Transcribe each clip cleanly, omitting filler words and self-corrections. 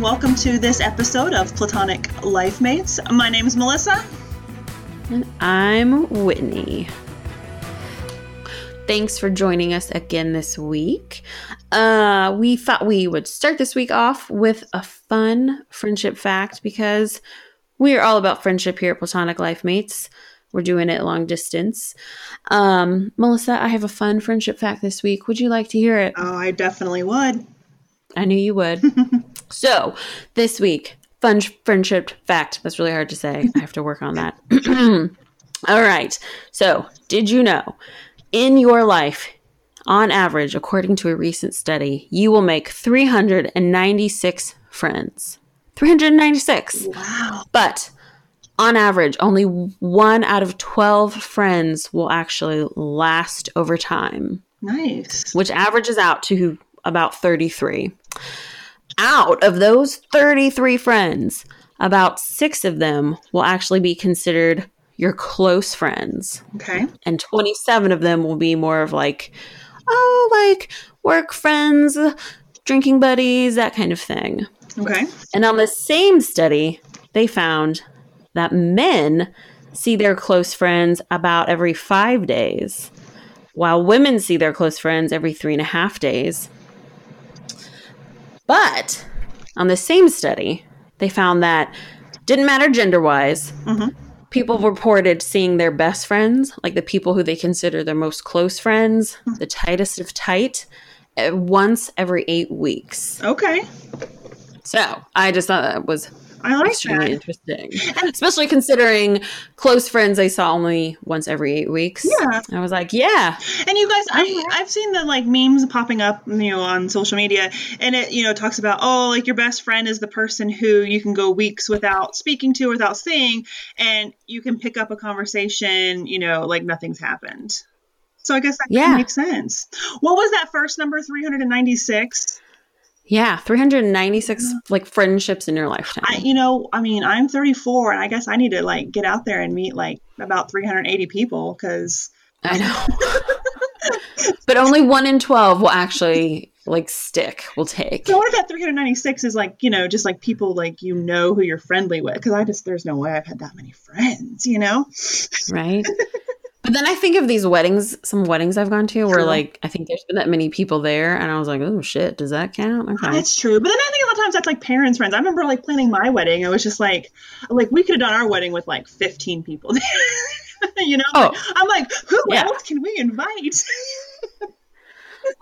and welcome to this episode of Platonic Life Mates. My name is Melissa. And I'm Whitney. Thanks for joining us again this week. We thought we would start this week off with a fun friendship fact because we are all about friendship here at Platonic Life Mates. We're doing it long distance. Melissa, I have a fun friendship fact this week. Would you like to hear it? Oh, I definitely would. I knew you would. So, this week, fun friendship fact. That's really hard to say. I have to work on that. All right. So, did you know, in your life, on average, according to a recent study, you will make 396 friends. 396. Wow. But on average, only 1 out of 12 friends will actually last over time. Nice. Which averages out to about 33. Out of those 33 friends, about 6 of them will actually be considered your close friends. Okay. And 27 of them will be more of like, oh, like work friends, drinking buddies, that kind of thing. Okay. And on the same study, they found that men see their close friends about every 5 days, while women see their close friends every 3.5 days. But on the same study, they found that didn't matter gender-wise, people reported seeing their best friends, like the people who they consider their most close friends, the tightest of tight, once every 8 weeks. Okay. So I just thought that was extremely interesting, especially considering close friends I saw only once every 8 weeks. Yeah. I was like, yeah. And you guys, I've seen the like memes popping up, you know, on social media, and it, you know, talks about, oh, like your best friend is the person who you can go weeks without speaking to, without seeing, and you can pick up a conversation, you know, like nothing's happened. So I guess that makes sense. What was that first number? 396. Yeah, 396, like, friendships in your lifetime. I'm 34, and I guess I need to, like, get out there and meet, like, about 380 people, because I know. But only 1 in 12 will actually, like, stick, will take. So what if that 396 is, like, you know, just, like, people, like, you know who you're friendly with? Because there's no way I've had that many friends, you know? Right. But then I think of these weddings, some weddings I've gone to where like, I think there's been that many people there and I was like, oh shit, does that count? Okay. That's true. But then I think a lot of times that's like parents' friends. I remember like planning my wedding. I was just like we could have done our wedding with like 15 people. You know, I'm like, who else can we invite?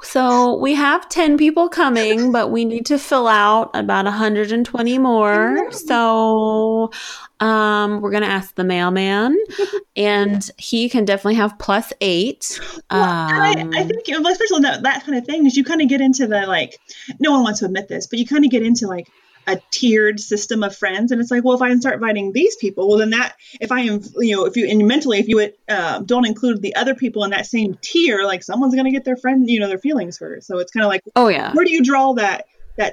So we have 10 people coming, but we need to fill out about 120 more. So we're going to ask the mailman, and he can definitely have +8. Well, I think, especially that kind of thing, is you kind of get into the, like, no one wants to admit this, but you kind of get into, like, a tiered system of friends. And it's like, well, if I start inviting these people, well, then that, if I am, you know, if you, and mentally, if you would, don't include the other people in that same tier, like someone's going to get their friend, you know, their feelings hurt. So it's kind of like, oh yeah, where do you draw that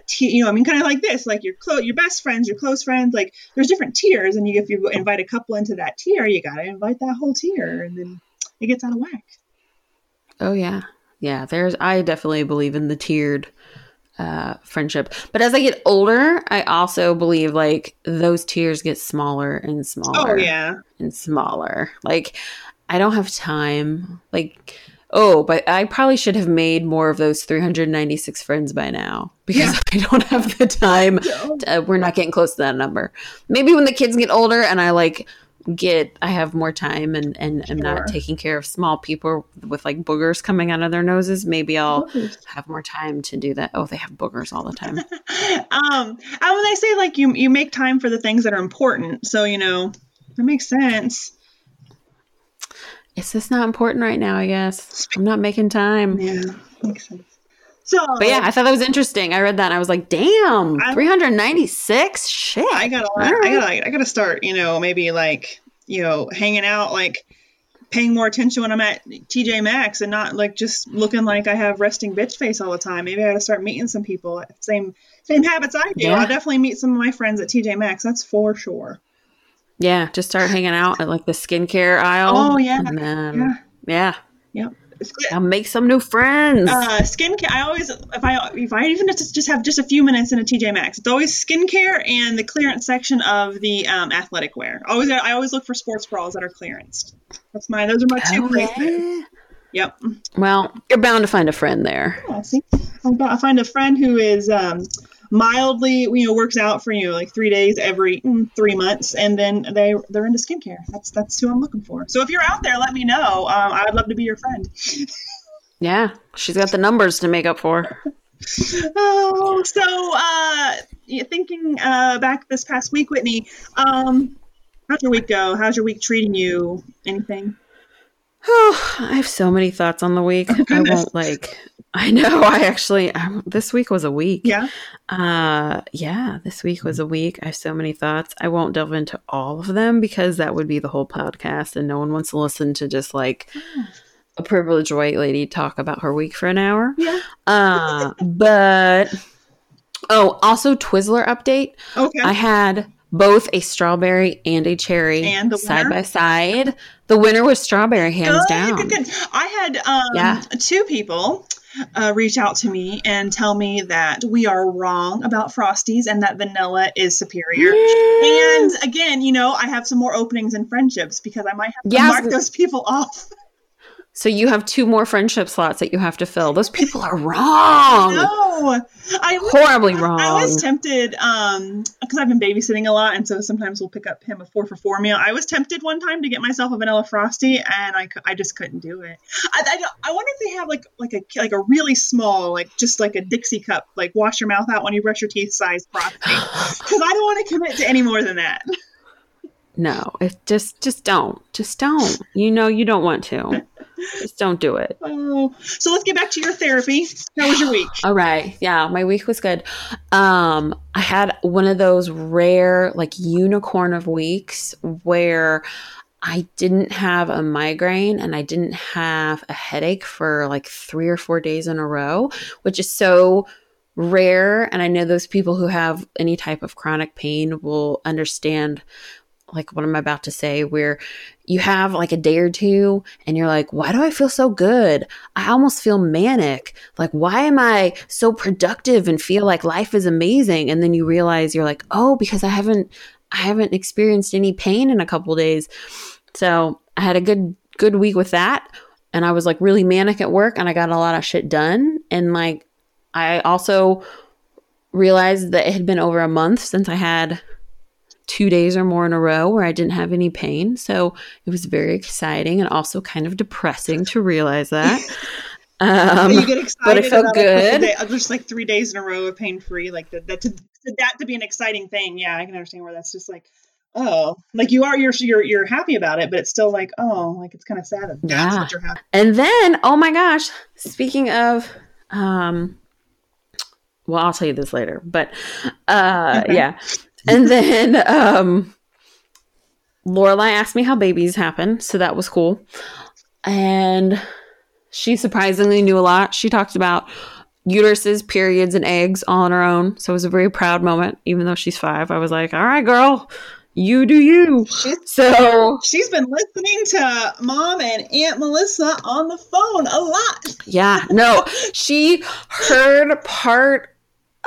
tier? You know, I mean, kind of like this, like your best friends, your close friends, like there's different tiers. And if you invite a couple into that tier, you got to invite that whole tier, and then it gets out of whack. Oh yeah. Yeah. I definitely believe in the tiered friendship. But as I get older, I also believe like those tiers get smaller and smaller. Oh, yeah. And smaller. Like I don't have time. Like, oh, but I probably should have made more of those 396 friends by now because I don't have the time. We're not getting close to that number. Maybe when the kids get older and I have more time and I'm not taking care of small people with like boogers coming out of their noses. Maybe I'll have more time to do that. Oh, they have boogers all the time. And when they say like you make time for the things that are important, so you know that makes sense. It's just not important right now, I guess. I'm not making time. Yeah, makes sense. So, but yeah, I thought that was interesting. I read that and I was like, damn, 396? Shit. I gotta start, you know, maybe like, you know, hanging out, like paying more attention when I'm at TJ Maxx and not like just looking like I have resting bitch face all the time. Maybe I gotta start meeting some people. Same habits I do. Yeah. I'll definitely meet some of my friends at TJ Maxx. That's for sure. Yeah. Just start hanging out at like the skincare aisle. Oh yeah. And then, yeah. Yep. I'll make some new friends. Skincare. I always, if I even have to just have a few minutes in a TJ Maxx, it's always skincare and the clearance section of the athletic wear. I always look for sports bras that are clearanced. That's mine. Those are my two places. Yep. Well, you're bound to find a friend there. Yeah, see, I find a friend who is mildly, works out for like 3 days every 3 months, and then they're into skincare. That's who I'm looking for. So if you're out there, let me know. I would love to be your friend. Yeah, she's got the numbers to make up for. Oh, so thinking back this past week, Whitney, how'd your week go? How's your week treating you? Anything? Oh, I have so many thoughts on the week. Oh, I won't I know. This week was a week. Yeah. This week was a week. I have so many thoughts. I won't delve into all of them because that would be the whole podcast, and no one wants to listen to just a privileged white lady talk about her week for an hour. Yeah. Also Twizzler update. Okay. I had both a strawberry and a cherry and side by side. The winner was strawberry, hands down. Good. I had two people reach out to me and tell me that we are wrong about Frosties and that vanilla is superior. Yes. And again, I have some more openings in friendships because I might have to mark those people off. So you have two more friendship slots that you have to fill. Those people are wrong. No, horribly wrong. I was tempted because I've been babysitting a lot, and so sometimes we'll pick up him a 4-for-4 meal. I was tempted one time to get myself a vanilla Frosty, and I just couldn't do it. I wonder if they have like a really small, just like a Dixie cup, wash your mouth out when you brush your teeth size Frosty, because I don't want to commit to any more than that. No, just don't. You don't want to. Just don't do it. Oh, so let's get back to your therapy. How was your week? All right. Yeah, my week was good. I had one of those rare, unicorn of weeks where I didn't have a migraine and I didn't have a headache for 3 or 4 days in a row, which is so rare. And I know those people who have any type of chronic pain will understand what I'm about to say, where you have a day or two and you're like, why do I feel so good? I almost feel manic. Why am I so productive and feel like life is amazing? And then you realize you're like, oh, because I haven't experienced any pain in a couple of days. So I had a good week with that. And I was really manic at work and I got a lot of shit done. And I also realized that it had been over a month since I had 2 days or more in a row where I didn't have any pain. So it was very exciting and also kind of depressing to realize that. So you get excited, but it felt good. Just 3 days in a row of pain free. That to be an exciting thing. Yeah, I can understand where that's just you're happy about it, but it's still it's kind of sad. That's what you're happy. And then, oh my gosh, speaking of, well, I'll tell you this later, but okay. Yeah. And then Lorelai asked me how babies happen, so that was cool. And she surprisingly knew a lot. She talked about uteruses, periods, and eggs all on her own. So it was a very proud moment, even though she's 5. I was like, all right, girl, you do you. She's been listening to Mom and Aunt Melissa on the phone a lot. Yeah, no, she heard part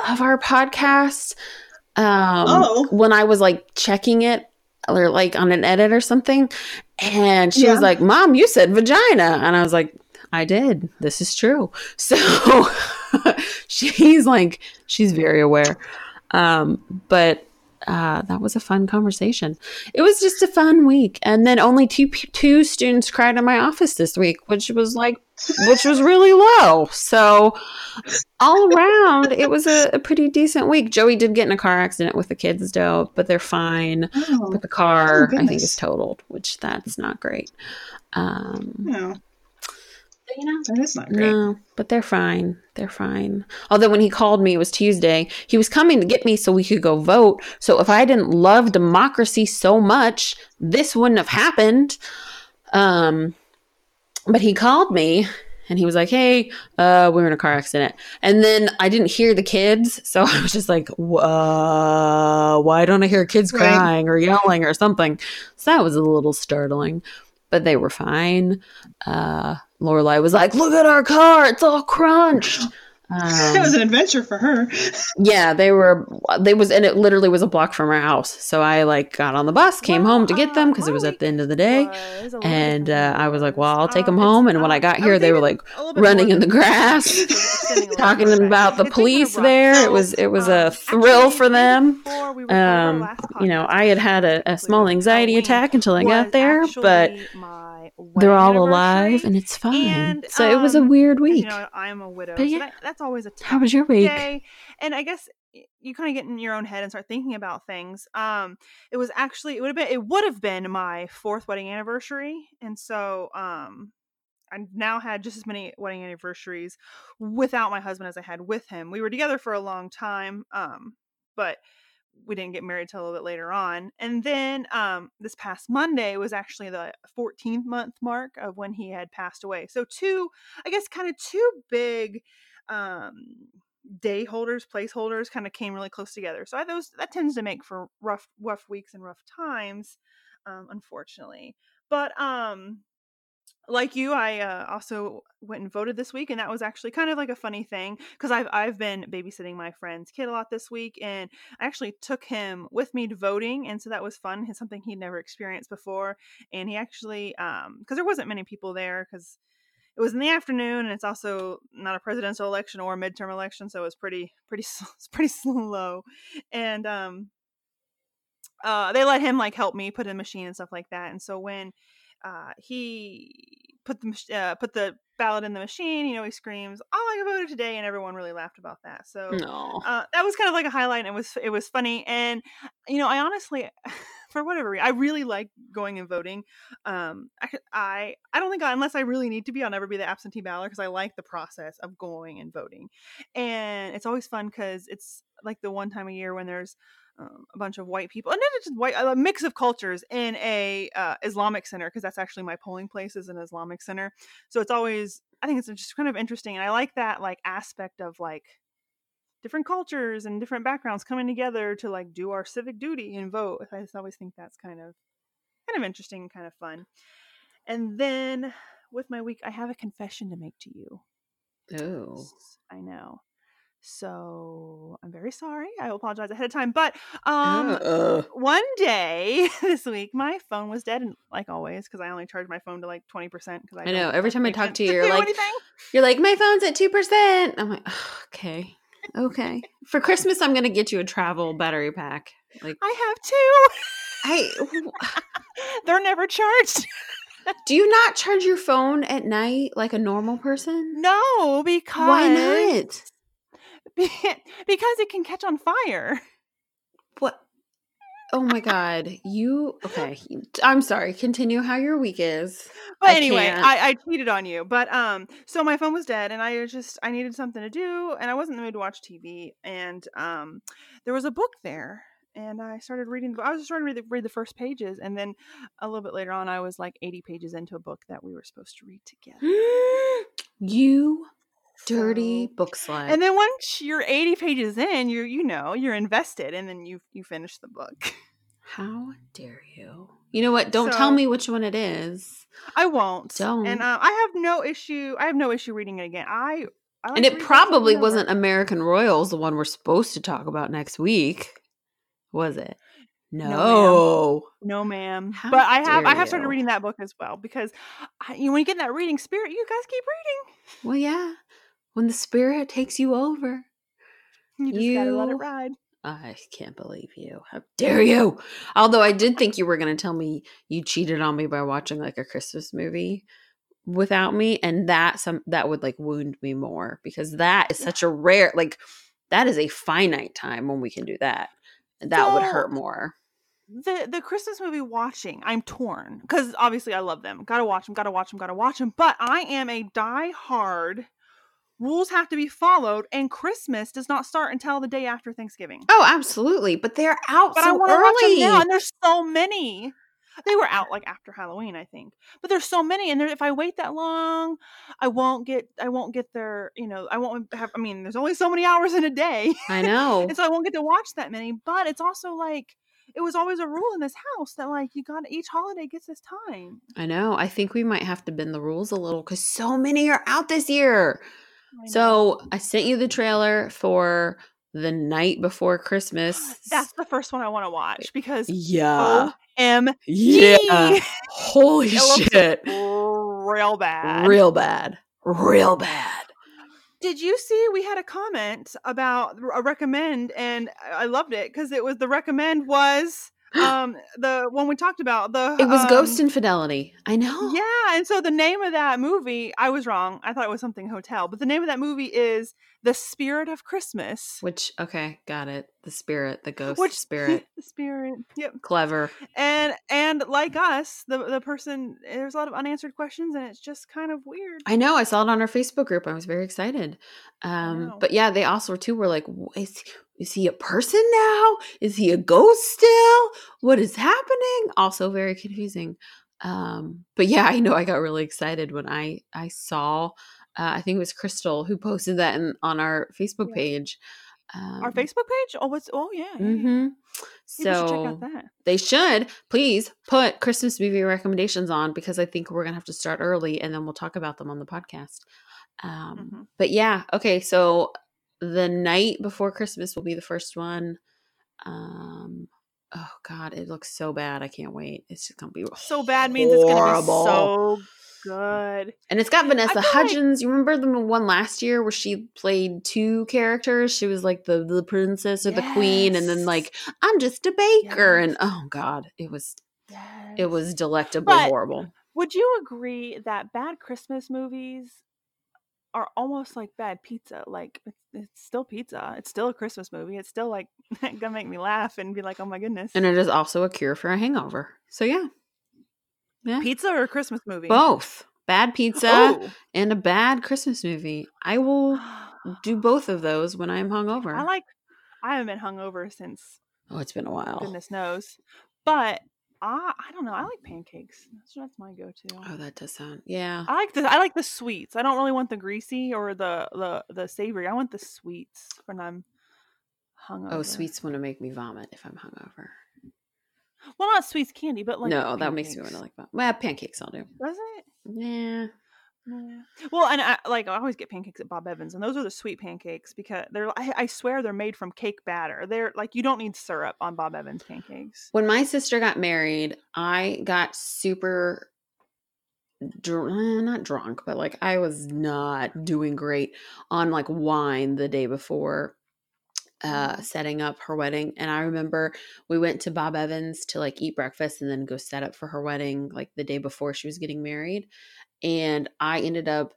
of our podcast when I was checking it or on an edit or something, and she was like, Mom, you said vagina. And I was like, I did. This is true. So she's very aware. But that was a fun conversation. It was just a fun week. And then only two students cried in my office this week, which was really low. So all around, it was a pretty decent week. Joey did get in a car accident with the kids, though, but they're fine. Oh, but the car, I think, is totaled, which that's not great. No. That's not great. No, but they're fine. They're fine. Although when he called me, it was Tuesday. He was coming to get me so we could go vote. So if I didn't love democracy so much, this wouldn't have happened. But he called me and he was like, hey, we were in a car accident. And then I didn't hear the kids. So I was just like, why don't I hear kids crying or yelling or something? So that was a little startling. but they were fine. Lorelai was like, look at our car, it's all crunched. It was an adventure for her. Yeah, they was, and it literally was a block from our house. So I like got on the bus, came home to get them because it was at the end of the day. And I was like, well, I'll take them home. And when I got here, they were like running in the grass, talking about the police there. It was a thrill for them. You know, I had a small anxiety attack until I got there, but they're all alive and it's fine. And, so it was a weird week. You know, I'm a widow, but yeah, so that's always a tough day. How was your week? And I guess you kind of get in your own head and start thinking about things. It would have been my fourth wedding anniversary, and so I now had just as many wedding anniversaries without my husband as I had with him. We were together for a long time, but we didn't get married till a little bit later on. And then this past Monday was actually the 14th month mark of when he had passed away. So two big day holders, placeholders kind of came really close together. So that tends to make for rough weeks and rough times, unfortunately. But like you, I also went and voted this week, and that was actually kind of like a funny thing because I've been babysitting my friend's kid a lot this week, and I actually took him with me to voting, and so that was fun. It's something he'd never experienced before, and he actually, because there wasn't many people there because it was in the afternoon, and it's also not a presidential election or a midterm election, so it was pretty slow, and they let him like help me put in the machine and stuff like that, and so when he put the ballot in the machine, you know, he screams, "Oh, I voted today," and everyone really laughed about that. So that was kind of like a highlight, and it was funny. And you know, I honestly, for whatever reason, I really like going and voting. I don't think, unless I really need to be, I'll never be the absentee ballot because I like the process of going and voting, and it's always fun because it's like the one time a year when there's a bunch of white people, and not just white, a mix of cultures in a Islamic center, because that's actually my polling place, is an Islamic center. So it's always, I think it's just kind of interesting, and I like that like aspect of like different cultures and different backgrounds coming together to like do our civic duty and vote. I just always think that's kind of interesting and kind of fun. And then with my week, I have a confession to make to you. Oh, I know. So I'm very sorry. I apologize ahead of time. But one day this week, my phone was dead, and like always, because I only charge my phone to like 20% because I know every time I talk to you, you're like, my phone's at 2%. I'm like, oh, okay. For Christmas, I'm gonna get you a travel battery pack. Like I have two. They're never charged. Do you not charge your phone at night like a normal person? No, because why not? Because it can catch on fire. What? Oh my God. Okay. I'm sorry. Continue how your week is. But anyway, I cheated on you. But so my phone was dead, and I needed something to do, and I wasn't in the mood to watch TV. And there was a book there, and I started reading. I was just trying to read the first pages, and then a little bit later on, I was like 80 pages into a book that we were supposed to read together. You dirty book slide. And then once you're 80 pages in, you're invested, and then you finish the book. How dare you? You know what? Don't tell me which one it is. I won't. Don't. And I have no issue reading it again. I like and it probably wasn't American Royals, the one we're supposed to talk about next week, was it? No, ma'am. But I have started reading that book as well, because when you get in that reading spirit, you guys keep reading. Well, yeah. When the spirit takes you over, you just gotta let it ride. I can't believe you. How dare you? Although I did think you were going to tell me you cheated on me by watching like a Christmas movie without me. And that would like wound me more, because that is such a rare, like that is a finite time when we can do that. That would hurt more. The Christmas movie watching, I'm torn, because obviously I love them. Gotta watch them. But I am a diehard. Rules have to be followed, and Christmas does not start until the day after Thanksgiving. Oh, absolutely. But they're out so early. But I want to watch them now, and there's so many. They were out like after Halloween, I think. But there's so many, and if I wait that long, I won't get their, you know, I won't have, I mean, there's only so many hours in a day. I know. And so I won't get to watch that many, but it's also like it was always a rule in this house that like you got each holiday gets this time. I know. I think we might have to bend the rules a little because so many are out this year. So I sent you the trailer for The Night Before Christmas. That's the first one I want to watch because yeah, OMG. Yeah, holy shit, real bad. Did you see we had a comment about a recommend and I loved it because it was the recommend was the one we talked about. It was Ghost Infidelity. I know. Yeah. And so the name of that movie, I was wrong. I thought it was something hotel, but the name of that movie is The Spirit of Christmas. Which, okay, got it. The spirit, the ghost spirit. The spirit. Yep. Clever. And like us, the person, there's a lot of unanswered questions and it's just kind of weird. I know. I saw it on our Facebook group. I was very excited. But yeah, they also too were like, is he a person now? Is he a ghost still? What is happening? Also very confusing. But yeah, I know I got really excited when I saw, I think it was Crystal who posted that on our Facebook page. Our Facebook page? Oh, yeah. Mm-hmm. So should check out that. They should. Please put Christmas movie recommendations on because I think we're going to have to start early and then we'll talk about them on the podcast. But yeah. Okay. So The Night Before Christmas will be the first one. Oh God, it looks so bad. I can't wait. It's just going to be so bad means it's going to be so good. And it's got Vanessa Hudgens. Like, you remember the one last year where she played two characters? She was like the princess or the queen. And then like, I'm just a baker. And oh God, it was delectably horrible. Would you agree that bad Christmas movies are almost like bad pizza? Like it's still pizza. It's still a Christmas movie. It's still like gonna make me laugh and be like, oh my goodness. And it is also a cure for a hangover. So yeah. Pizza or a Christmas movie? Both. Bad pizza and a bad Christmas movie. I will do both of those when I'm hungover. I haven't been hungover since. Oh, it's been a while. Goodness knows. But I don't know. I like pancakes. That's my go-to. Oh, that does sound. Yeah. I like the sweets. I don't really want the greasy or the savory. I want the sweets when I'm hungover. Oh, sweets want to make me vomit if I'm hungover. Well, not sweets, candy, but like no, that makes me want to like vomit. Well, pancakes I'll do. Does it? Yeah. Well, and I always get pancakes at Bob Evans, and those are the sweet pancakes because I swear they're made from cake batter. They're like, you don't need syrup on Bob Evans pancakes. When my sister got married, I got super not drunk, but like I was not doing great on like wine the day before setting up her wedding. And I remember we went to Bob Evans to like eat breakfast and then go set up for her wedding like the day before she was getting married. And I ended up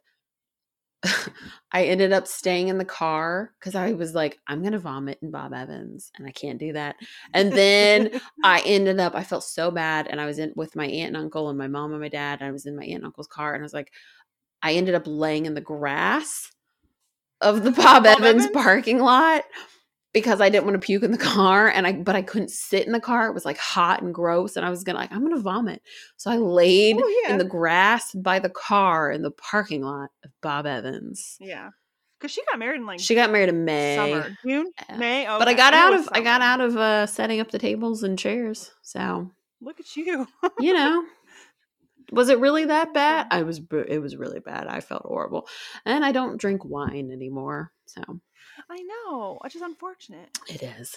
staying in the car because I was like, I'm going to vomit in Bob Evans and I can't do that. And then I felt so bad. And I was with my aunt and uncle and my mom and my dad. And I was in my aunt and uncle's car. And I was like, I ended up laying in the grass of the Bob Evans parking lot because I didn't want to puke in the car. But I couldn't sit in the car. It was like hot and gross. And I was I'm going to vomit. So I laid in the grass by the car in the parking lot of Bob Evans. Yeah. Cause she got married in May. Summer. June? Yeah. May? Okay. But I got out of setting up the tables and chairs. So look at you. You know, was it really that bad? It was really bad. I felt horrible. And I don't drink wine anymore. So. I know, which is unfortunate. It is.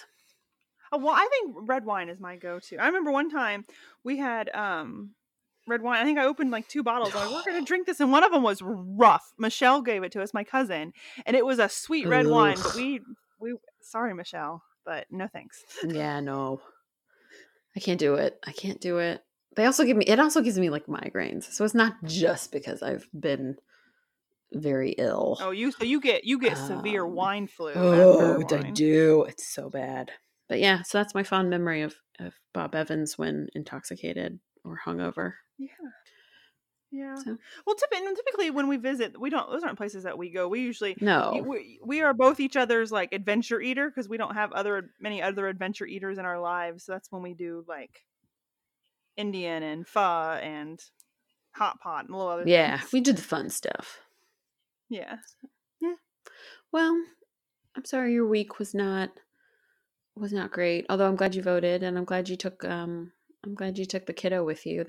Oh, well, I think red wine is my go-to. I remember one time we had red wine. I think I opened like two bottles. I was like, we're going to drink this. And one of them was rough. Michelle gave it to us, my cousin. And it was a sweet red wine. But we sorry, Michelle, but no thanks. Yeah, no. I can't do it. It also gives me like migraines. So it's not just because I've been very ill. Oh, you get severe wine flu. Oh, I do. It's so bad. But yeah, so that's my fond memory of Bob Evans when intoxicated or hungover. Yeah. Yeah. So. Well, typically when we visit, those aren't places that we go. We usually, no, we are both each other's like adventure eater because we don't have many other adventure eaters in our lives. So that's when we do like Indian and pho and hot pot and a little other things. We do the fun stuff. Yeah. Well, I'm sorry your week was not was not great. Although I'm glad you voted, and I'm glad you took the kiddo with you.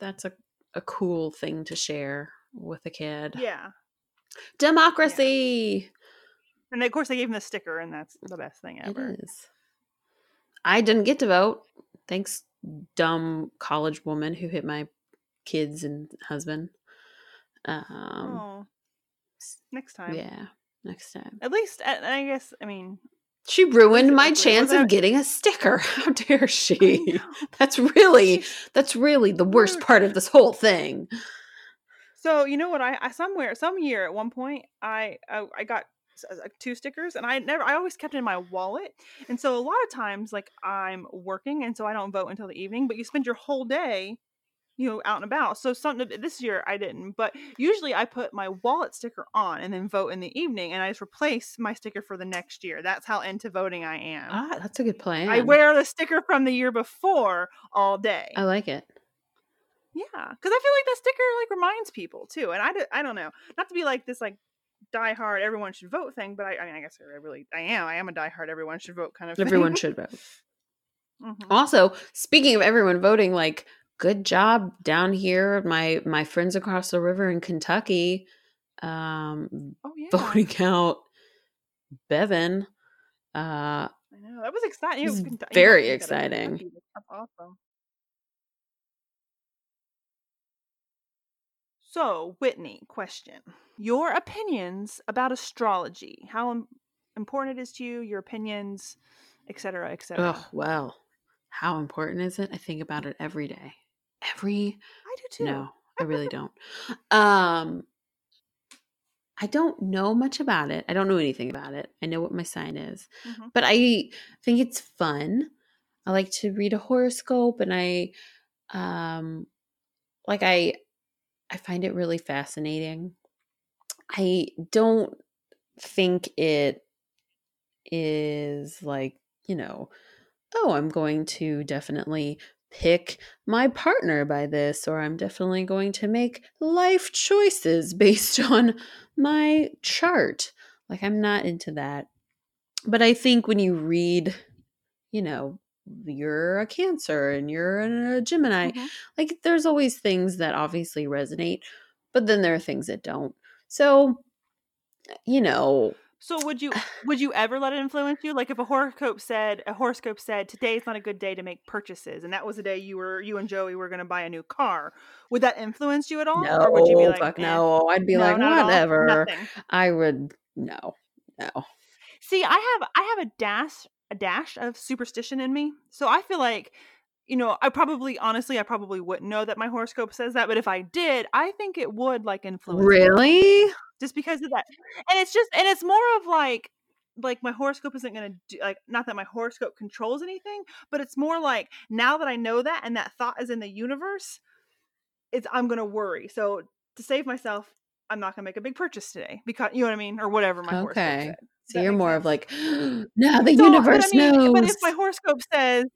That's a cool thing to share with a kid. Yeah. Democracy. Yeah. And of course I gave him the sticker, and that's the best thing ever. It is. I didn't get to vote. Thanks, dumb college woman who hit my kids and husband. Next time. Yeah, next time. At least, I guess, I mean. She ruined my chance of getting a sticker. How dare she? That's really the worst part of this whole thing. So, you know what? Some year at one point, I got 2 stickers, and I always kept it in my wallet. And so a lot of times, like, I'm working, and so I don't vote until the evening, but you spend your whole day, you know, out and about. So something this year I didn't, but usually I put my wallet sticker on and then vote in the evening, and I just replace my sticker for the next year. That's how into voting I am. Ah, that's a good plan. I wear the sticker from the year before all day. I like it. Yeah, because I feel like that sticker like reminds people too, and I don't know, not to be like this like diehard everyone should vote thing, but I mean I guess I am a diehard everyone should vote kind of thing. Everyone should vote. Mm-hmm. Also, speaking of everyone voting, like, good job down here, my friends across the river in Kentucky, voting out Bevin. I know, that was exciting. It was very exciting. That's awesome. So, Whitney, question: your opinions about astrology, how important it is to you, your opinions, et cetera, et cetera. Oh, wow. How important is it? I think about it every day. I do too. No, I really don't. I don't know much about it. I don't know anything about it. I know what my sign is. Mm-hmm. But I think it's fun. I like to read a horoscope, and I find it really fascinating. I don't think it is like, you know, oh, I'm going to definitely pick my partner by this, or I'm definitely going to make life choices based on my chart. Like, I'm not into that. But I think when you read, you know, you're a Cancer and you're a Gemini, mm-hmm. like, there's always things that obviously resonate, but then there are things that don't. So, you know. So would you ever let it influence you? Like, if a horoscope said today's not a good day to make purchases, and that was the day you and Joey were going to buy a new car, would that influence you at all? No, or would you be like, fuck no. I'd be like, whatever. I would no. See, I have a dash of superstition in me, so I feel like, you know, I probably wouldn't know that my horoscope says that, but if I did, I think it would like influence. Really? Me. Just because of that. And it's more of like my horoscope isn't going to do, like, not that my horoscope controls anything, but it's more like, now that I know that, and that thought is in the universe, I'm going to worry. So to save myself, I'm not going to make a big purchase today, because, you know what I mean? Or whatever my horoscope said. So you're more of like, now the universe knows. But if my horoscope says,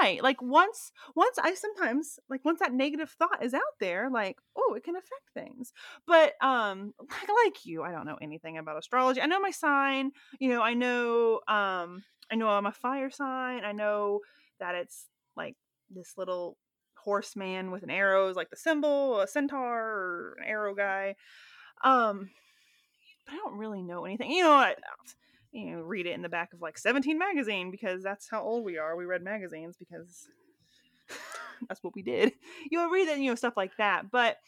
right, like once I sometimes, like, once that negative thought is out there, like, oh, it can affect things. But like you, I don't know anything about astrology. I know my sign, you know, I know I'm a fire sign. I know that it's like this little horseman with an arrow is like the symbol, a centaur or an arrow guy. But I don't really know anything. You know what? You know, read it in the back of like 17 magazine, because that's how old we are. We read magazines because that's what we did. You'll read it, you know, stuff like that. But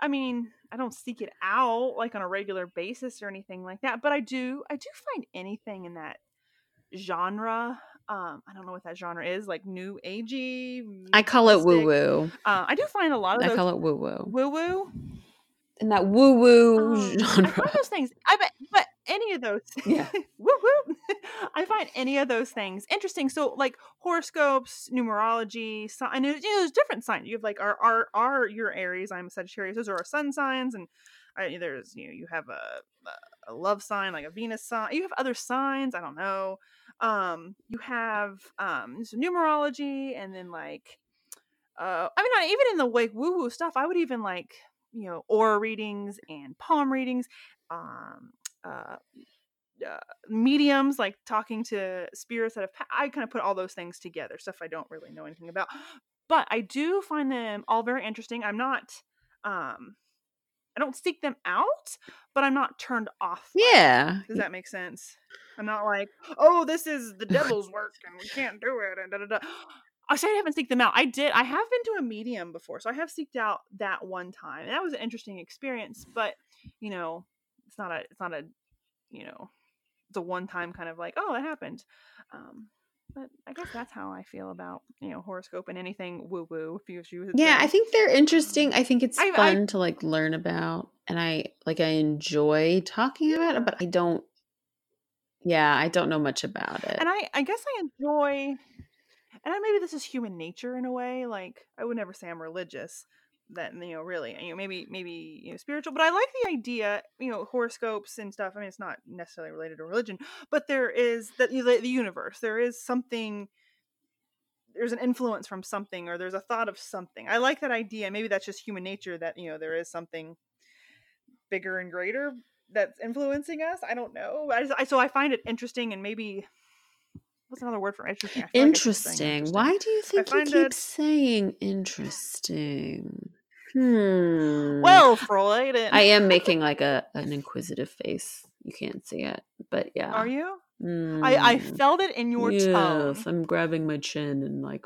I mean, I don't seek it out like on a regular basis or anything like that. But I do find anything in that genre. I don't know what that genre is, like new agey. I call it woo woo. I do find a lot of. I call it woo woo. Woo woo. In that woo woo genre. I find those things. But any of those, yeah. Whoop, whoop. I find any of those things interesting. So, like, horoscopes, numerology, and, you know, there's different signs. You have like your Aries. I'm a Sagittarius. Those are our sun signs, and there's, you know, you have a love sign, like a Venus sign. You have other signs. I don't know. You have so numerology, and then like, I mean, not even in the like woo woo stuff. I would even like, you know, aura readings and palm readings. mediums, like talking to spirits that have I kind of put all those things together, stuff I don't really know anything about, but I do find them all very interesting. I'm not I don't seek them out, but I'm not turned off. Yeah. Does that make sense? I'm not like, oh, this is the devil's work and we can't do it. And I say I haven't seeked them out. I have been to a medium before, so I have seeked out that one time. And that was an interesting experience, but you know, it's not a, you know, the one time kind of like, oh, that happened. But I guess that's how I feel about, you know, horoscope and anything woo-woo. Yeah, I think they're interesting. I think it's fun to like learn about, and I enjoy talking about it, but I don't know much about it. And I guess I enjoy, and maybe this is human nature in a way. Like, I would never say I'm religious, that, you know, really, you know, maybe, you know, spiritual, but I like the idea, you know, horoscopes and stuff. I mean, it's not necessarily related to religion, but there is the universe, there is something, there's an influence from something, or there's a thought of something. I like that idea. Maybe that's just human nature, that, you know, there is something bigger and greater that's influencing us. I don't know. So I find it interesting, and maybe what's another word for interesting? Interesting. Why do you think you keep saying interesting? Well, Freud. I am making like an inquisitive face. You can't see it, but yeah. Are you? I felt it in your tone. I'm grabbing my chin, and like,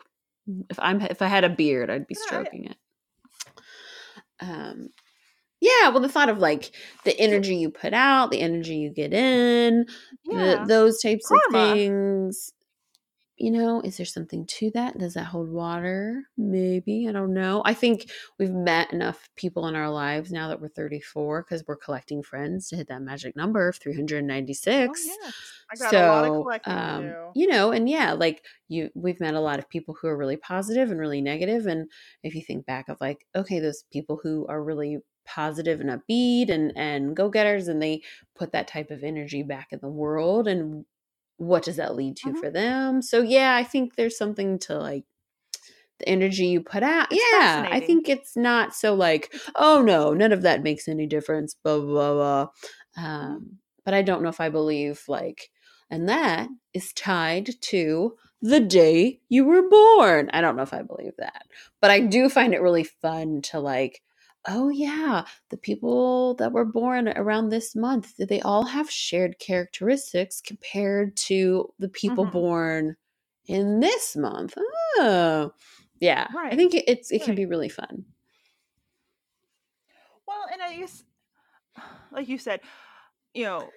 if I had a beard, I'd be stroking it. Yeah, well, the thought of like the energy you put out, the energy you get in, those types of things. You know, is there something to that? Does that hold water? Maybe. I don't know. I think we've met enough people in our lives now that we're 34, because we're collecting friends to hit that magic number of 396. Oh, yeah. I got a lot of collecting to do. You know, and yeah, like we've met a lot of people who are really positive and really negative. And if you think back of like, okay, those people who are really positive and upbeat and go-getters, and they put that type of energy back in the world, and what does that lead to for them? So yeah, I think there's something to like the energy you put out. It's I think it's not so like, oh no, none of that makes any difference, blah blah blah. But I don't know if I believe like, and that is tied to the day you were born. I don't know if I believe that, but I do find it really fun to like, oh yeah, the people that were born around this month, they all have shared characteristics compared to the people born in this month. Oh, yeah. Right. I think it can be really fun. Well, and I guess, like you said, you know,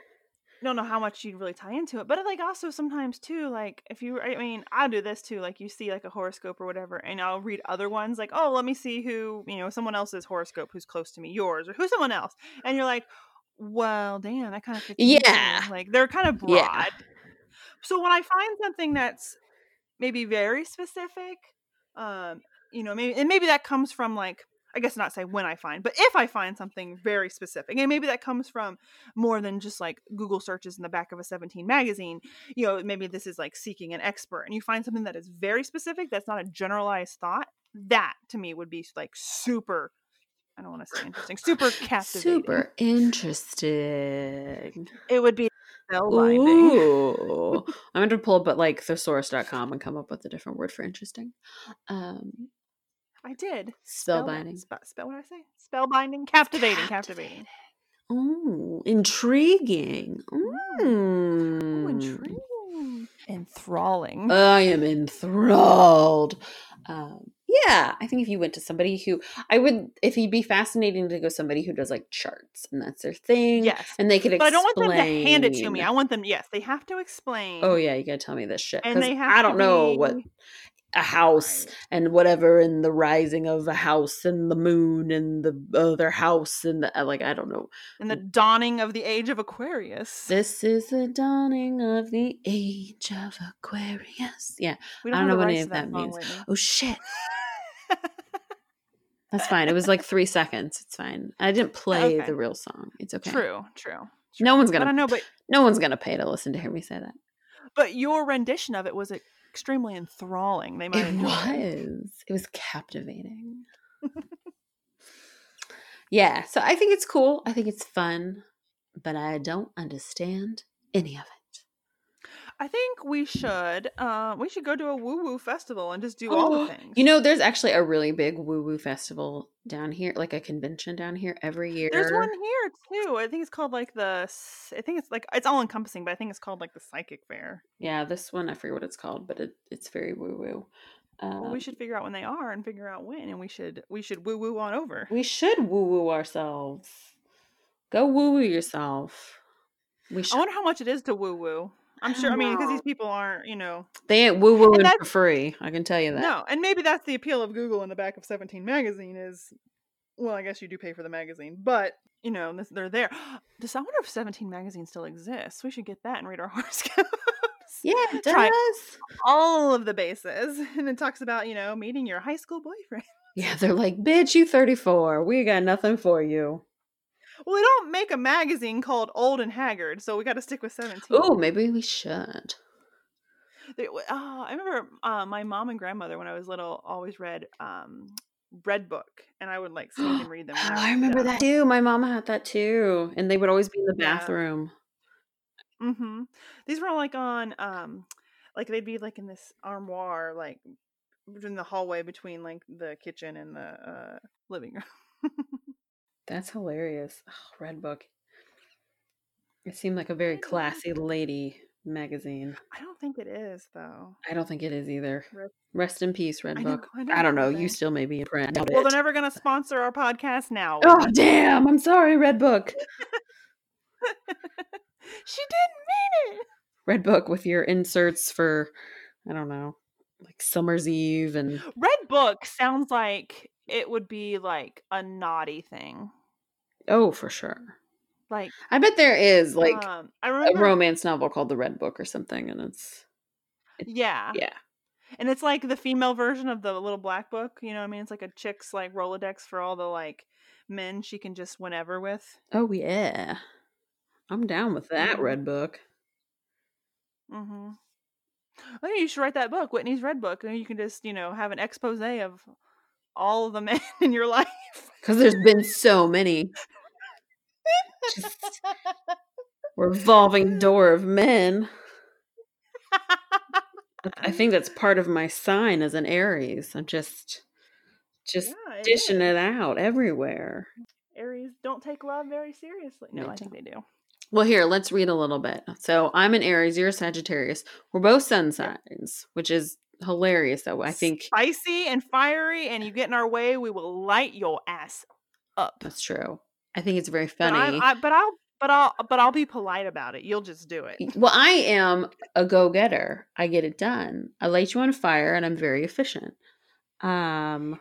don't know how much you'd really tie into it, but like also sometimes too, like if you, I mean, I do this too, like you see like a horoscope or whatever, and I'll read other ones like, oh, let me see who, you know, someone else's horoscope who's close to me, yours, or who's someone else, and you're like, well, damn, that kind of fits me. Like they're kind of broad. Yeah. So when I find something that's maybe very specific, you know, maybe that comes from like, I guess not say when I find, but if I find something very specific, and maybe that comes from more than just like Google searches in the back of a 17 magazine, you know, maybe this is like seeking an expert, and you find something that is very specific, that's not a generalized thought, that to me would be like super, I don't want to say interesting, super captivating. Super interesting. It would be spellbinding. Ooh. I'm going to pull up at like thesaurus.com and come up with a different word for interesting. I did. Spellbinding. Spell what did I say? Spellbinding. Captivating. Ooh, intriguing. Ooh, intriguing. Enthralling. I am enthralled. Yeah, I think if you went to somebody who, if he'd be fascinating to go somebody who does like charts, and that's their thing. Yes. And they could explain. But I don't want them to hand it to me. I want them, yes, they have to explain. Oh yeah, you gotta tell me this shit. And they have I don't know what. A house and whatever, and the rising of a house, and the moon, and the other house, and the like, I don't know. And the dawning of the age of Aquarius. This is the dawning of the age of Aquarius. Yeah, I don't know what any of that means. Lately. Oh shit. That's fine. It was like 3 seconds. It's fine. I didn't play the real song. It's okay. True. No one's gonna pay to listen to hear me say that. But your rendition of it was extremely enthralling. They might enjoy it was captivating. Yeah, so I think it's cool, I think it's fun, but I don't understand any of it. I think we should go to a woo-woo festival and just do all the things. You know, there's actually a really big woo-woo festival down here, like a convention down here every year. There's one here too. I think it's called like the, I think it's like, it's all encompassing, but I think it's called like the Psychic Fair. Yeah, this one, I forget what it's called, but it's very woo-woo. Well, we should figure out when they are and figure out when, and we should woo-woo on over. We should woo-woo ourselves. Go woo-woo yourself. I wonder how much it is to woo-woo. I'm sure. I mean, because these people aren't, you know, they ain't woo-wooing for free. I can tell you that. No, and maybe that's the appeal of Google in the back of 17 magazine is, well, I guess you do pay for the magazine, but you know, they're there. I wonder if 17 magazine still exists. We should get that and read our horoscopes. Yeah, it does. Try all of the bases, and it talks about, you know, meeting your high school boyfriend. Yeah, they're like, bitch, you 34. We got nothing for you. Well, we don't make a magazine called Old and Haggard, so we got to stick with 17. Oh, maybe we should. I remember my mom and grandmother, when I was little, always read Red Book, and I would like sit and read them. I remember that too. My mom had that too, and they would always be in the bathroom. Mm-hmm. These were all like on, like they'd be like in this armoire, like in the hallway between like the kitchen and the living room. That's hilarious. Oh, Red Book. It seemed like a very classy lady magazine. I don't think it is, though. I don't think it is either. Rest in peace, Red Book. I don't know. You still may be a friend. Well, they're never going to sponsor our podcast now. Oh, damn. I'm sorry, Red Book. She didn't mean it. Red Book with your inserts for, I don't know, like Summer's Eve and... Red Book sounds like... it would be like a naughty thing. Oh, for sure. Like, I bet there is like a romance novel called The Red Book or something, and it's yeah, and it's like the female version of the Little Black Book. You know what I mean? It's like a chick's like Rolodex for all the like men she can just whenever with. Oh yeah, I'm down with that Red Book. Mm-hmm. Oh, yeah, you should write that book, Whitney's Red Book, and you can just, you know, have an expose of all of the men in your life, because there's been so many. Just revolving door of men. I think that's part of my sign as an Aries. I'm just dishing it out everywhere. Aries don't take love very seriously. No, I think they do. Well, here, let's read a little bit. So I'm an Aries, you're a Sagittarius. We're both sun signs, which is hilarious, though. I think spicy and fiery, and you get in our way, we will light your ass up. That's true. I think it's very funny, but I'll be polite about it. You'll just do it. Well, I am a go-getter. I get it done. I light you on fire, and I'm very efficient. So I'm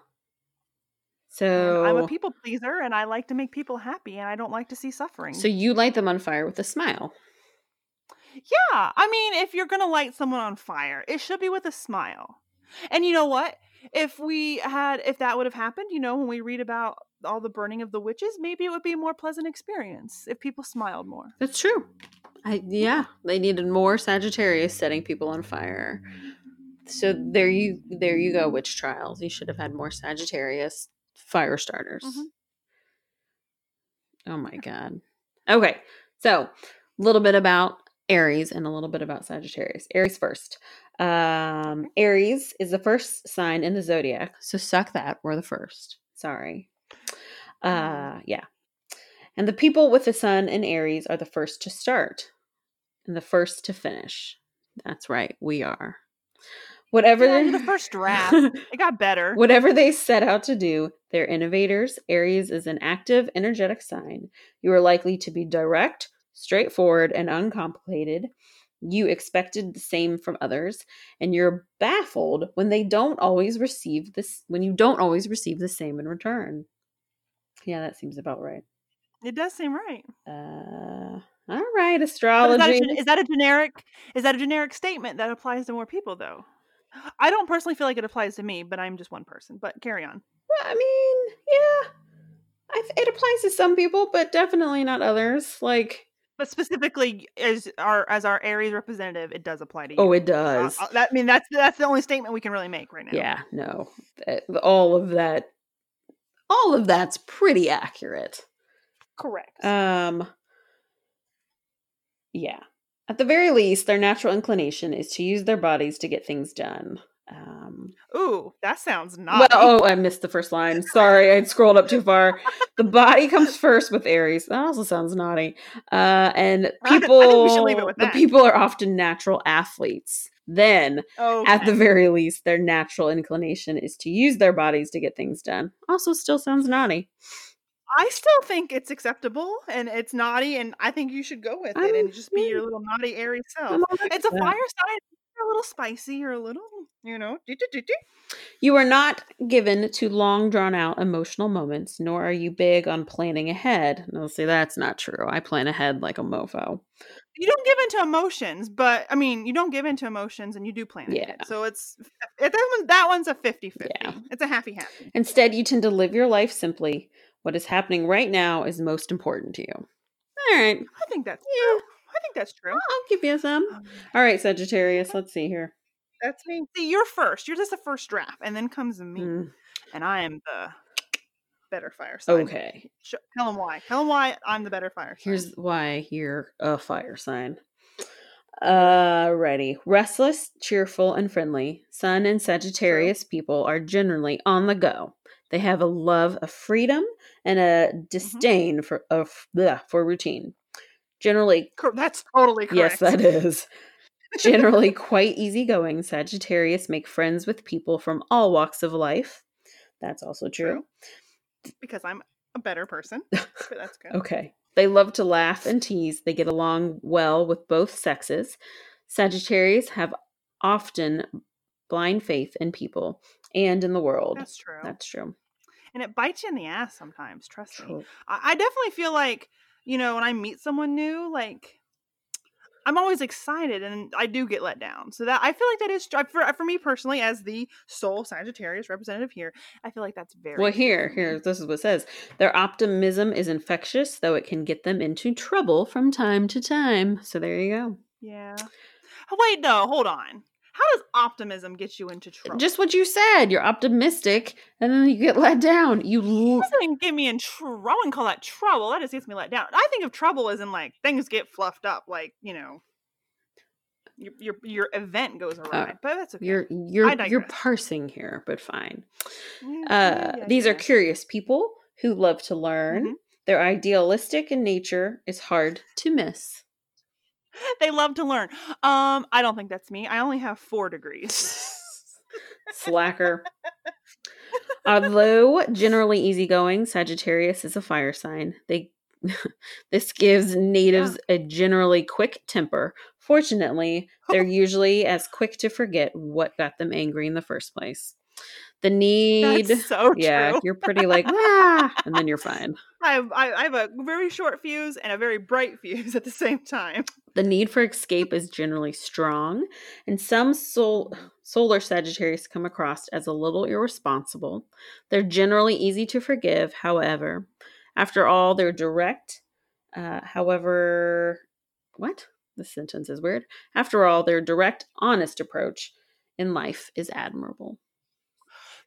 a people pleaser, and I like to make people happy, and I don't like to see suffering. So you light them on fire with a smile. Yeah, I mean, if you're going to light someone on fire, it should be with a smile. And you know what? If that would have happened, you know, when we read about all the burning of the witches, maybe it would be a more pleasant experience if people smiled more. That's true. They needed more Sagittarius setting people on fire. So there you go, witch trials. You should have had more Sagittarius fire starters. Mm-hmm. Oh my God. Okay, so a little bit about Aries and a little bit about Sagittarius. Aries first. Aries is the first sign in the zodiac, so suck that. We're the first. Sorry. Yeah. And the people with the sun in Aries are the first to start and the first to finish. That's right. We are. Whatever the first draft. It got better. Whatever they set out to do, they're innovators. Aries is an active, energetic sign. You are likely to be direct, straightforward, and uncomplicated. You expected the same from others, and you're baffled when you don't always receive the same in return. Yeah, that seems about right. It does seem right. All right, astrology. Is that a generic statement that applies to more people, though? I don't personally feel like it applies to me, but I'm just one person. But carry on. Well, I mean, yeah, it applies to some people, but definitely not others. Like. But specifically, as our Aries representative, it does apply to you. Oh, it does. I mean, that's the only statement we can really make right now. Yeah, no, all of that's pretty accurate. Correct. Yeah. At the very least, their natural inclination is to use their bodies to get things done. Ooh, that sounds naughty. Well, oh, I missed the first line. Sorry, I scrolled up too far. The body comes first with Aries. That also sounds naughty. And people, I think we should leave it with that. The people are often natural athletes. Then, okay. At the very least, their natural inclination is to use their bodies to get things done. Also, still sounds naughty. I still think it's acceptable and it's naughty, and I think you should go with it and just be your little naughty Aries self. It's a fire sign. A little spicy. You're a little, you know. You are not given to long, drawn-out emotional moments, nor are you big on planning ahead. No, see, that's not true. I plan ahead like a mofo. You don't give into emotions, but I mean, you don't give into emotions, and you do plan ahead. So that one's a 50-50. Yeah. It's a happy. Instead, you tend to live your life simply. What is happening right now is most important to you. All right. I think that's true. I'll give you some. All right, Sagittarius. Let's see here. That's me. See, you're first. You're just the first draft, and then comes me, and I am the better fire sign. Okay. Tell them why. I'm the better fire sign. Here's why you're a fire sign. Alrighty. Restless, cheerful, and friendly. Sun and Sagittarius people are generally on the go. They have a love of freedom and a disdain for routine. Generally, that's totally correct. Yes, that is. Generally quite easygoing, Sagittarius make friends with people from all walks of life. That's also true. Because I'm a better person. But that's good. Okay. They love to laugh and tease. They get along well with both sexes. Sagittarius have often blind faith in people and in the world. That's true. And it bites you in the ass sometimes, trust me. I definitely feel like, you know, when I meet someone new, like, I'm always excited and I do get let down. So that, I feel like that is, for me personally, as the sole Sagittarius representative here, I feel like that's very... Well, here, this is what it says. Their optimism is infectious, though it can get them into trouble from time to time. So there you go. Yeah. Oh, wait, no, hold on. How does optimism get you into trouble? Just what you said. You're optimistic, and then you get let down. It doesn't get me in trouble. I wouldn't call that trouble. That just gets me let down. I think of trouble as in, like, things get fluffed up. Like, you know, your event goes awry. But that's okay. You're parsing here, but fine. These are curious people who love to learn. Mm-hmm. Their idealistic in nature is hard to miss. They love to learn. I don't think that's me. I only have 4 degrees. Slacker. Although generally easygoing, Sagittarius is a fire sign. This gives natives a generally quick temper. Fortunately, they're usually as quick to forget what got them angry in the first place. The need. That's so true. You're pretty like, and then you're fine. I have a very short fuse and a very bright fuse at the same time. The need for escape is generally strong, and some solar Sagittarius come across as a little irresponsible. They're generally easy to forgive, however. After all, they're direct. What? This sentence is weird. After all, their direct, honest approach in life is admirable.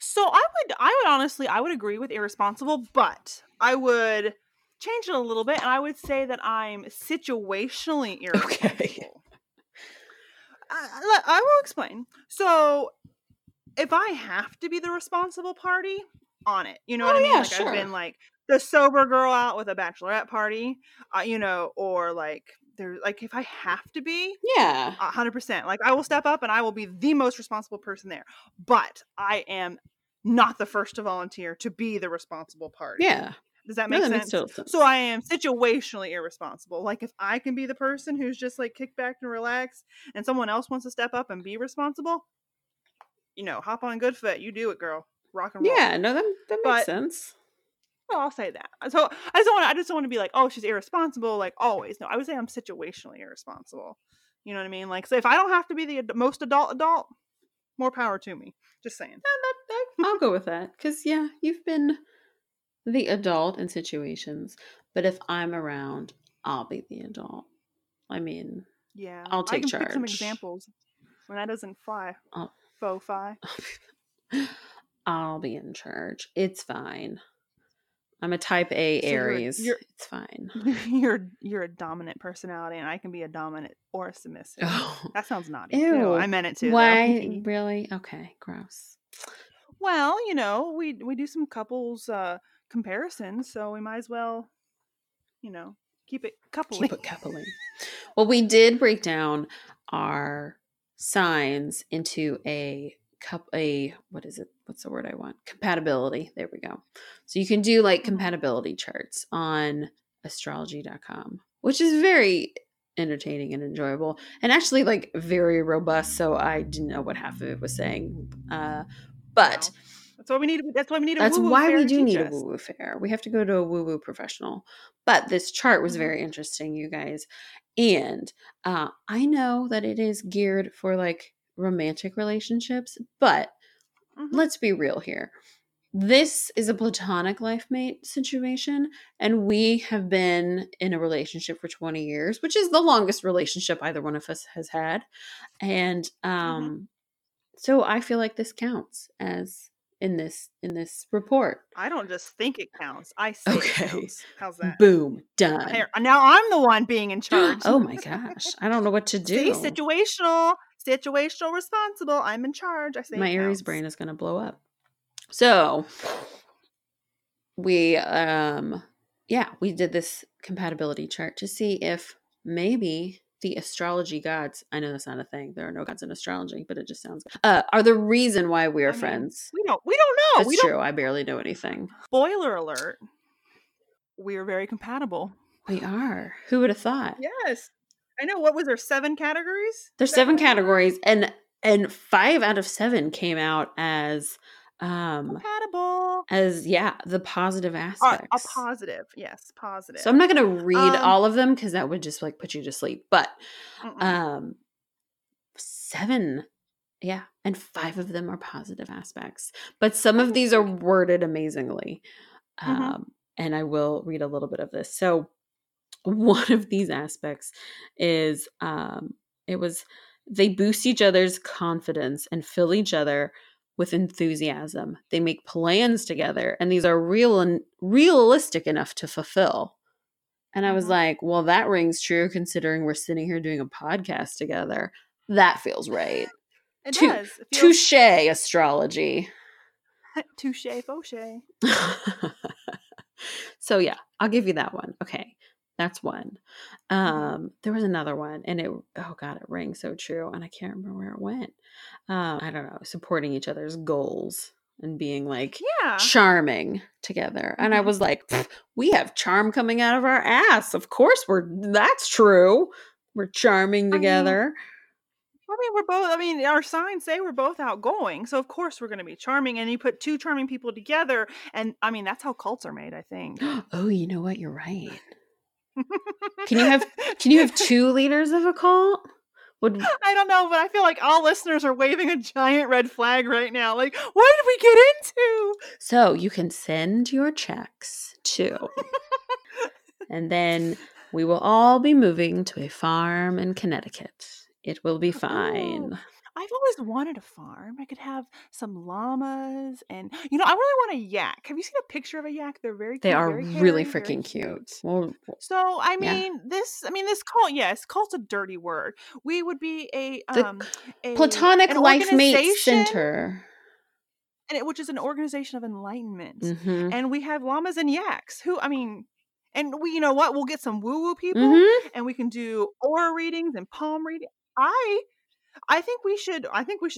So I would agree with irresponsible, but I would change it a little bit, and I would say that I'm situationally irresponsible. Okay. I will explain. So if I have to be the responsible party on it, you know what I mean? Yeah, like, sure. I've been like the sober girl out with a bachelorette party, you know, or like there's like, if I have to be, 100%, like I will step up and I will be the most responsible person there, but I am not the first to volunteer to be the responsible party. Yeah. Does that make sense? So I am situationally irresponsible. Like, if I can be the person who's just like kick back and relax, and someone else wants to step up and be responsible, you know, hop on good foot. You do it, girl. Rock and roll. Yeah, no, that makes sense. Well, I'll say that. So I just don't want to be like, oh, she's irresponsible, like always. No, I would say I'm situationally irresponsible. You know what I mean? Like, so if I don't have to be the most adult, more power to me. Just saying. I'll go with that, because you've been the adult in situations, but if I'm around, I'll be the adult. I mean, yeah, I'll take charge. I can pick some examples when that doesn't fly. Faux fi. I'll be in charge. It's fine. I'm a type A Aries. It's fine. You're a dominant personality, and I can be a dominant or a submissive. Oh. That sounds naughty. Ew. No, I meant it too. Why? Really? Okay. Gross. Well, you know, we do some couples comparisons, so we might as well, you know, keep it coupley. Keep it coupley. Well, we did break down our signs into compatibility. There we go. So you can do like compatibility charts on astrology.com, which is very entertaining and enjoyable, and actually like very robust. So I didn't know what half of it was saying, but that's what we need. That's why we need a woo-woo fair. That's why we do need a woo-woo fair. We have to go to a woo-woo professional. But this chart was very interesting, you guys, and I know that it is geared for like romantic relationships, but let's be real here. This is a platonic life mate situation, and we have been in a relationship for 20 years, which is the longest relationship either one of us has had. And so I feel like this counts as in this report. I don't just think it counts. I say it counts. How's that? Boom. Done. Here, now I'm the one being in charge. Oh my gosh. I don't know what to do. See, situational responsible. I'm in charge. I say my Aries brain is going to blow up. So we, we did this compatibility chart to see if maybe the astrology gods, I know that's not a thing. There are no gods in astrology, but it just sounds, are the reason why we are friends. We don't know. That's true. I barely know anything. Spoiler alert. We are very compatible. We are. Who would have thought? Yes. I know. What was there? 7 categories? There's 7 categories, and 5 out of 7 came out as compatible. As the positive aspects. A positive, yes, positive. So I'm not going to read all of them because that would just like put you to sleep. But 7, and 5 of them are positive aspects. But some of these are worded amazingly, and I will read a little bit of this. So. One of these aspects is they boost each other's confidence and fill each other with enthusiasm. They make plans together, and these are real and realistic enough to fulfill. And I was like, well, that rings true considering we're sitting here doing a podcast together. That feels right. It does. Touché astrology. Touché fauché. So I'll give you that one. Okay. That's one. There was another one, and it rang so true, and I can't remember where it went. I don't know, supporting each other's goals and being like charming together. And I was like, we have charm coming out of our ass. Of course that's true. We're charming together. I mean, our signs say we're both outgoing, so of course we're going to be charming. And you put 2 charming people together, and I mean, that's how cults are made, I think. Oh, you know what? You're right. Can you have 2 leaders of a cult? I don't know, but I feel like all listeners are waving a giant red flag right now. Like, what did we get into? So you can send your checks too. And then we will all be moving to a farm in Connecticut. It will be fine. I've always wanted a farm. I could have some llamas, and I really want a yak. Have you seen a picture of a yak? They're very cute. They are really freaking cute. Well, so I mean, this cult. Yes, cult's a dirty word. We would be a Platonic Life Mates Center, and which is an organization of enlightenment, and we have llamas and yaks. Who I mean. And we, you know what? We'll get some woo-woo people, and we can do aura readings and palm reading. I think we should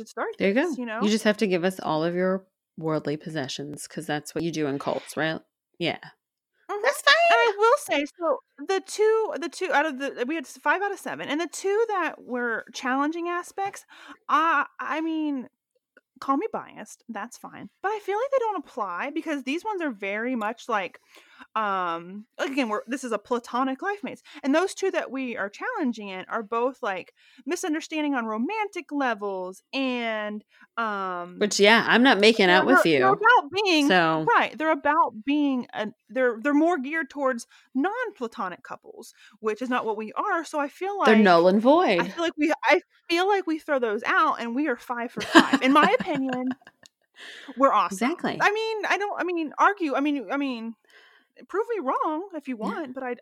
start this. There you go. You just have to give us all of your worldly possessions, because that's what you do in cults, right? Yeah. That's fine. And I will say, so the two out of the, we had 5 out of 7, and the 2 that were challenging aspects, I mean, call me biased, that's fine, but I feel like they don't apply, because these ones are very much like, again, this is a platonic life mates, and those 2 that we are challenging in are both like misunderstanding on romantic levels, and which I'm not making out with you. They're about being so right. They're about being they're more geared towards non-platonic couples, which is not what we are. So I feel like they're null and void. I feel like we throw those out, and we are 5 for 5 in my opinion. We're awesome. Exactly. I mean, I don't. I mean, argue. I mean. prove me wrong if you want, but I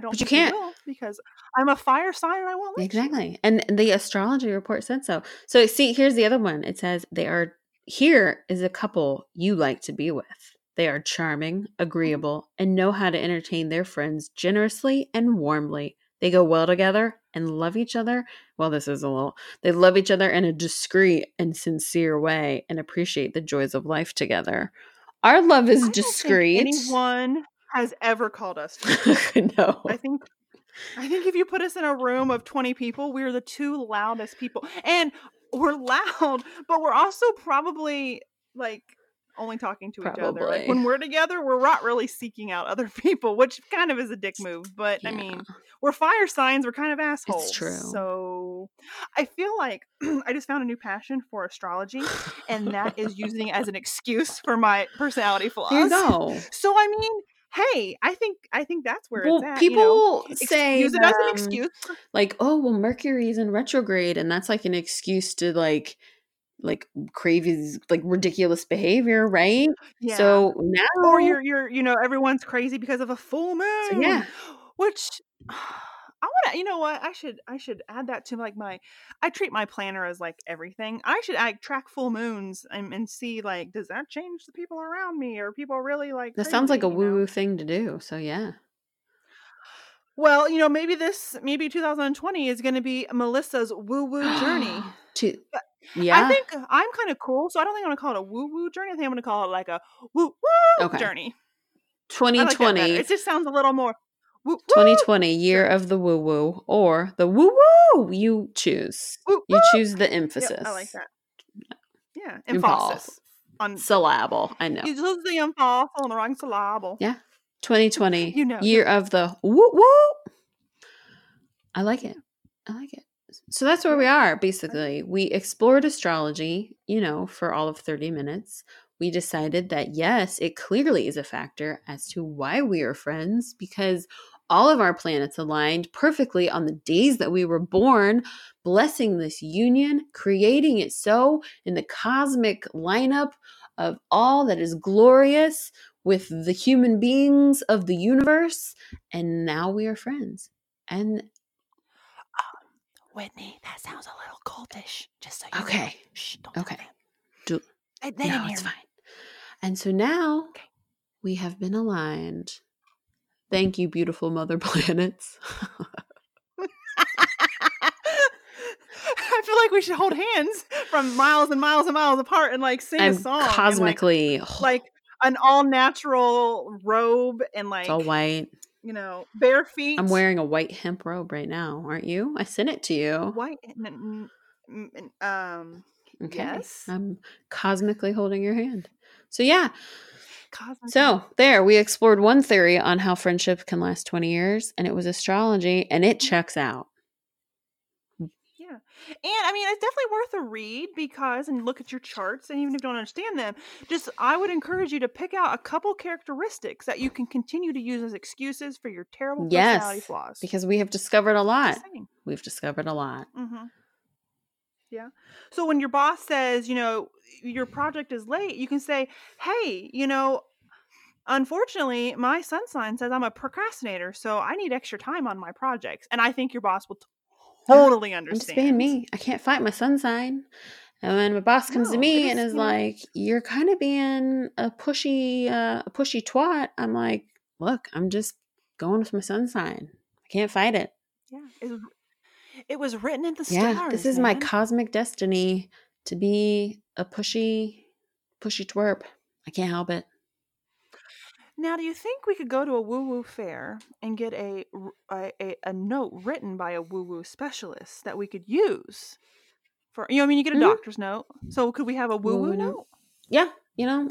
don't. But you can't, because I'm a fire sign and I won't. Exactly, and the astrology report said so. So see, here's the other one. It says they are. Here is a couple you like to be with. They are charming, agreeable, and know how to entertain their friends generously and warmly. They go well together and love each other. Well, this is a little. They love each other in a discreet and sincere way and appreciate the joys of life together. Our love is discreet. I don't think anyone has ever called us. No. I think if you put us in a room of 20 people, we're the two loudest people. And we're loud, but we're also probably like only talking to each other. Like, when we're together, we're not really seeking out other people, which kind of is a dick move. But yeah. I mean, we're fire signs. We're kind of assholes. It's true. So I feel like I just found a new passion for astrology, and that is using it as an excuse for my personality flaws. You know. So I mean, hey, I think that's where it's at. People say use it as an excuse. Like, oh, well, Mercury is in retrograde, and that's like an excuse to like crave is like ridiculous behavior, right? Yeah. So now, or you're everyone's crazy because of a full moon. So, yeah. Which I want to, you know what? I should add that to like I treat my planner as like everything. I should track full moons and see like, does that change the people around me? Or people really like, that crazy, sounds like a woo-woo thing to do. So yeah. Well, maybe 2020 is going to be Melissa's woo-woo journey. Yeah. I think I'm kind of cool. So I don't think I'm going to call it a woo-woo journey. I think I'm going to call it like a woo-woo journey. 2020. Like it just sounds a little more. 2020, year of the woo-woo, or the woo-woo, you choose. Woo-woo. You choose the emphasis. Yep, I like that. Yeah, emphasis. On syllable, I know. You chose the emphasis on the wrong syllable. Yeah. 2020, year of the woo-woo. I like it. So that's where we are, basically. We explored astrology, for all of 30 minutes. We decided that, yes, it clearly is a factor as to why we are friends, because all of our planets aligned perfectly on the days that we were born, blessing this union, creating it so in the cosmic lineup of all that is glorious with the human beings of the universe. And now we are friends. And Whitney, that sounds a little cultish, just so you know. Shh, don't do that. It's fine. And so now we have been aligned. Thank you, beautiful mother planets. I feel like we should hold hands from miles and miles and miles apart and like sing a song. Cosmically. And, like an all natural robe and like. It's all white. Bare feet. I'm wearing a white hemp robe right now. Aren't you? I sent it to you. White. Okay. Yes. I'm cosmically holding your hand. So yeah. So there, we explored one theory on how friendship can last 20 years, and it was astrology, and it checks out. Yeah. And I mean, it's definitely worth a read and look at your charts. And even if you don't understand them, I would encourage you to pick out a couple characteristics that you can continue to use as excuses for your terrible personality flaws. Because we have discovered a lot. We've discovered a lot. Mm-hmm. Yeah. So when your boss says, your project is late, you can say, hey, unfortunately, my sun sign says I'm a procrastinator, so I need extra time on my projects. And I think your boss will totally understand. I'm just being me. I can't fight my sun sign. And when my boss comes to me and is like, you're kind of being a pushy twat, I'm like, look, I'm just going with my sun sign. I can't fight it. Yeah. It was written in the stars. Yeah, this is my cosmic destiny to be a pushy twerp. I can't help it. Now, do you think we could go to a woo-woo fair and get a note written by a woo-woo specialist that we could use for? You get a doctor's note. So could we have a woo-woo note? Yeah,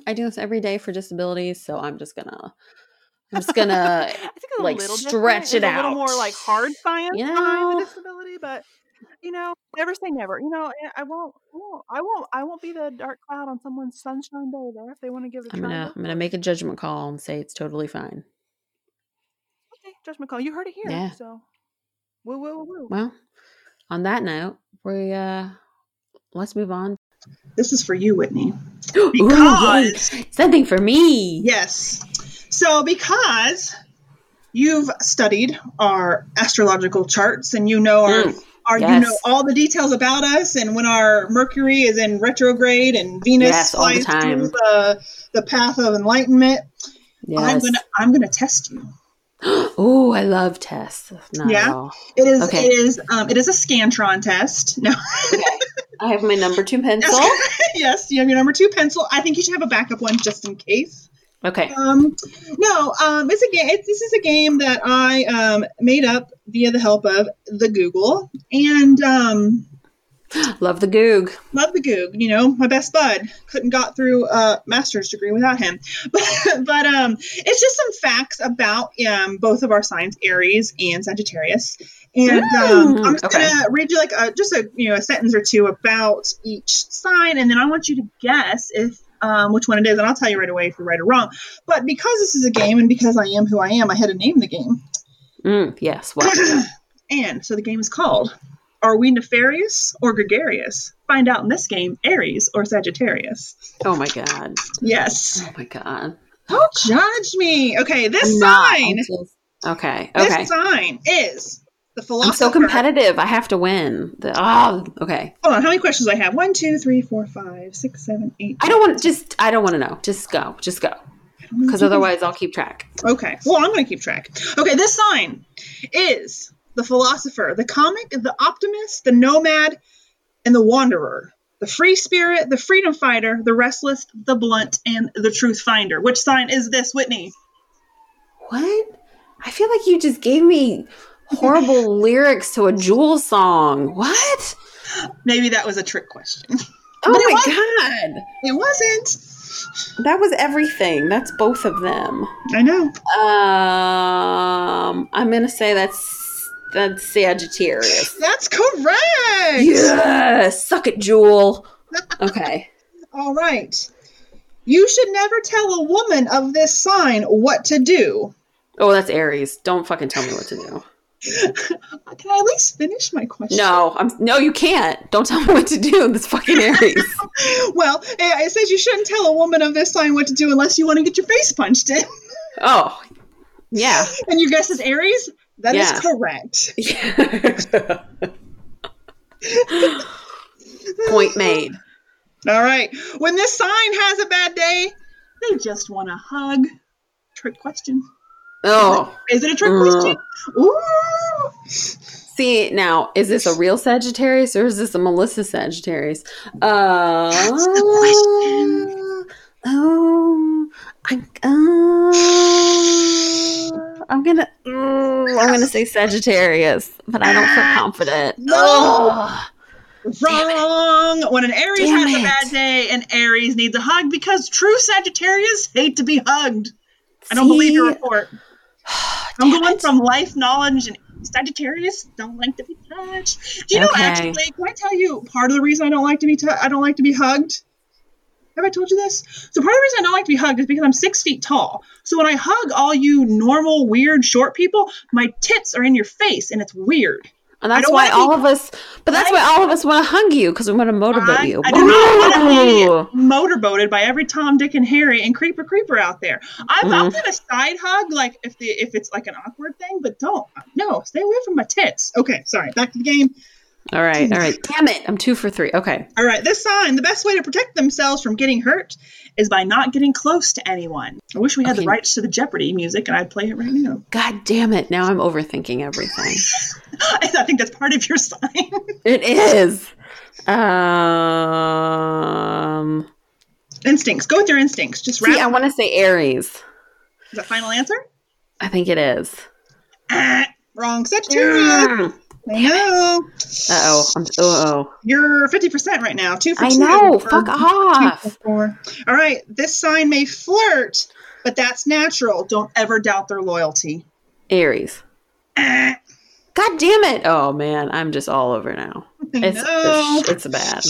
I do this every day for disabilities, so I'm just gonna. I think a like stretch it out. A little more like hard science behind the disability, but never say never. I won't be the dark cloud on someone's sunshine day there if they want to give it a try. I'm gonna make a judgment call and say it's totally fine. Okay, judgment call. You heard it here. Yeah. So, woo woo woo. Well, on that note, we let's move on. This is for you, Whitney. Because something for me. Yes. So because you've studied our astrological charts and you know you know all the details about us and when our Mercury is in retrograde and Venus flies through the path of enlightenment, I'm gonna test you. Oh, I love tests. Not at all. It is. Okay. It is a Scantron test. No. Okay. I have my number 2 pencil. Yes, you have your number 2 pencil. I think you should have a backup one just in case. Okay. It's a game. This is a game that I made up via the help of the Google and love the Goog. Love the Goog. You know, my best bud. Couldn't got through a master's degree without him. But it's just some facts about both of our signs, Aries and Sagittarius. And I'm just gonna read you a sentence or two about each sign, and then I want you to guess if which one it is, and I'll tell you right away if you're right or wrong. But because this is a game, and because I am who I am, I had to name the game. And so the game is called. Are we nefarious or gregarious? Find out in this game, Aries or Sagittarius. Oh, my God. Yes. Oh, my God. Don't judge me. Okay, this sign. Okay. This sign is the philosopher. I'm so competitive. I have to win. Hold on. How many questions do I have? 1, 2, 3, 4, 5, 6, 7, 8. I don't want to know. Just go. Because otherwise I'll keep track. Okay. Well, I'm going to keep track. Okay, this sign is... the philosopher, the comic, the optimist, the nomad, and the wanderer, the free spirit, the freedom fighter, the restless, the blunt, and the truth finder. Which sign is this, Whitney? What? I feel like you just gave me horrible lyrics to a Jewel song. What? Maybe that was a trick question. Oh my God. It wasn't. That was everything. That's both of them. I know. I'm going to say that's Sagittarius. That's correct. Yes. Suck it, Jewel. Okay. All right. You should never tell a woman of this sign what to do. Oh, that's Aries. Don't fucking tell me what to do. Can I at least finish my question? No, no, you can't. Don't tell me what to do. That's fucking Aries. Well, it says you shouldn't tell a woman of this sign what to do unless you want to get your face punched in. Oh, yeah. And your guess is Aries? That is correct. Yeah. Point made. All right. When this sign has a bad day, they just want a hug. Trick question. Oh. Is it a trick question? Ooh. See, now, is this a real Sagittarius or is this a Melissa Sagittarius? That's the question. I'm gonna say Sagittarius, but I don't feel confident. No, wrong. When an Aries has a bad day, an Aries needs a hug because true Sagittarius hate to be hugged. I don't believe your report. I'm going from life knowledge, and Sagittarius don't like to be touched. Do you know? Actually, can I tell you part of the reason I don't like to be I don't like to be hugged? Have I told you this? So part of the reason I don't like to be hugged is because I'm 6 feet tall. So when I hug all you normal, weird, short people, my tits are in your face, and it's weird. And that's why all of us want to hug you, because we want to motorboat you. I do not want to be motorboated by every Tom, Dick, and Harry and creeper out there. I'm going to side hug, like if it's like an awkward thing, but stay away from my tits. Okay, sorry, back to the game. All right. Damn it. I'm 2 for 3. Okay. All right. This sign, the best way to protect themselves from getting hurt is by not getting close to anyone. I wish we had the rights to the Jeopardy music and I'd play it right now. God damn it. Now I'm overthinking everything. I think that's part of your sign. It is. Instincts. Go with your instincts. Just wrap. See, I want to say Aries. Is that final answer? I think it is. Wrong. Sagittarius. I know. Uh-oh. You're 50% right now. 2 for 2. I know. Fuck off. 2 for 4. All right. This sign may flirt, but that's natural. Don't ever doubt their loyalty. Aries. God damn it. Oh, man. I'm just all over now. It's bad.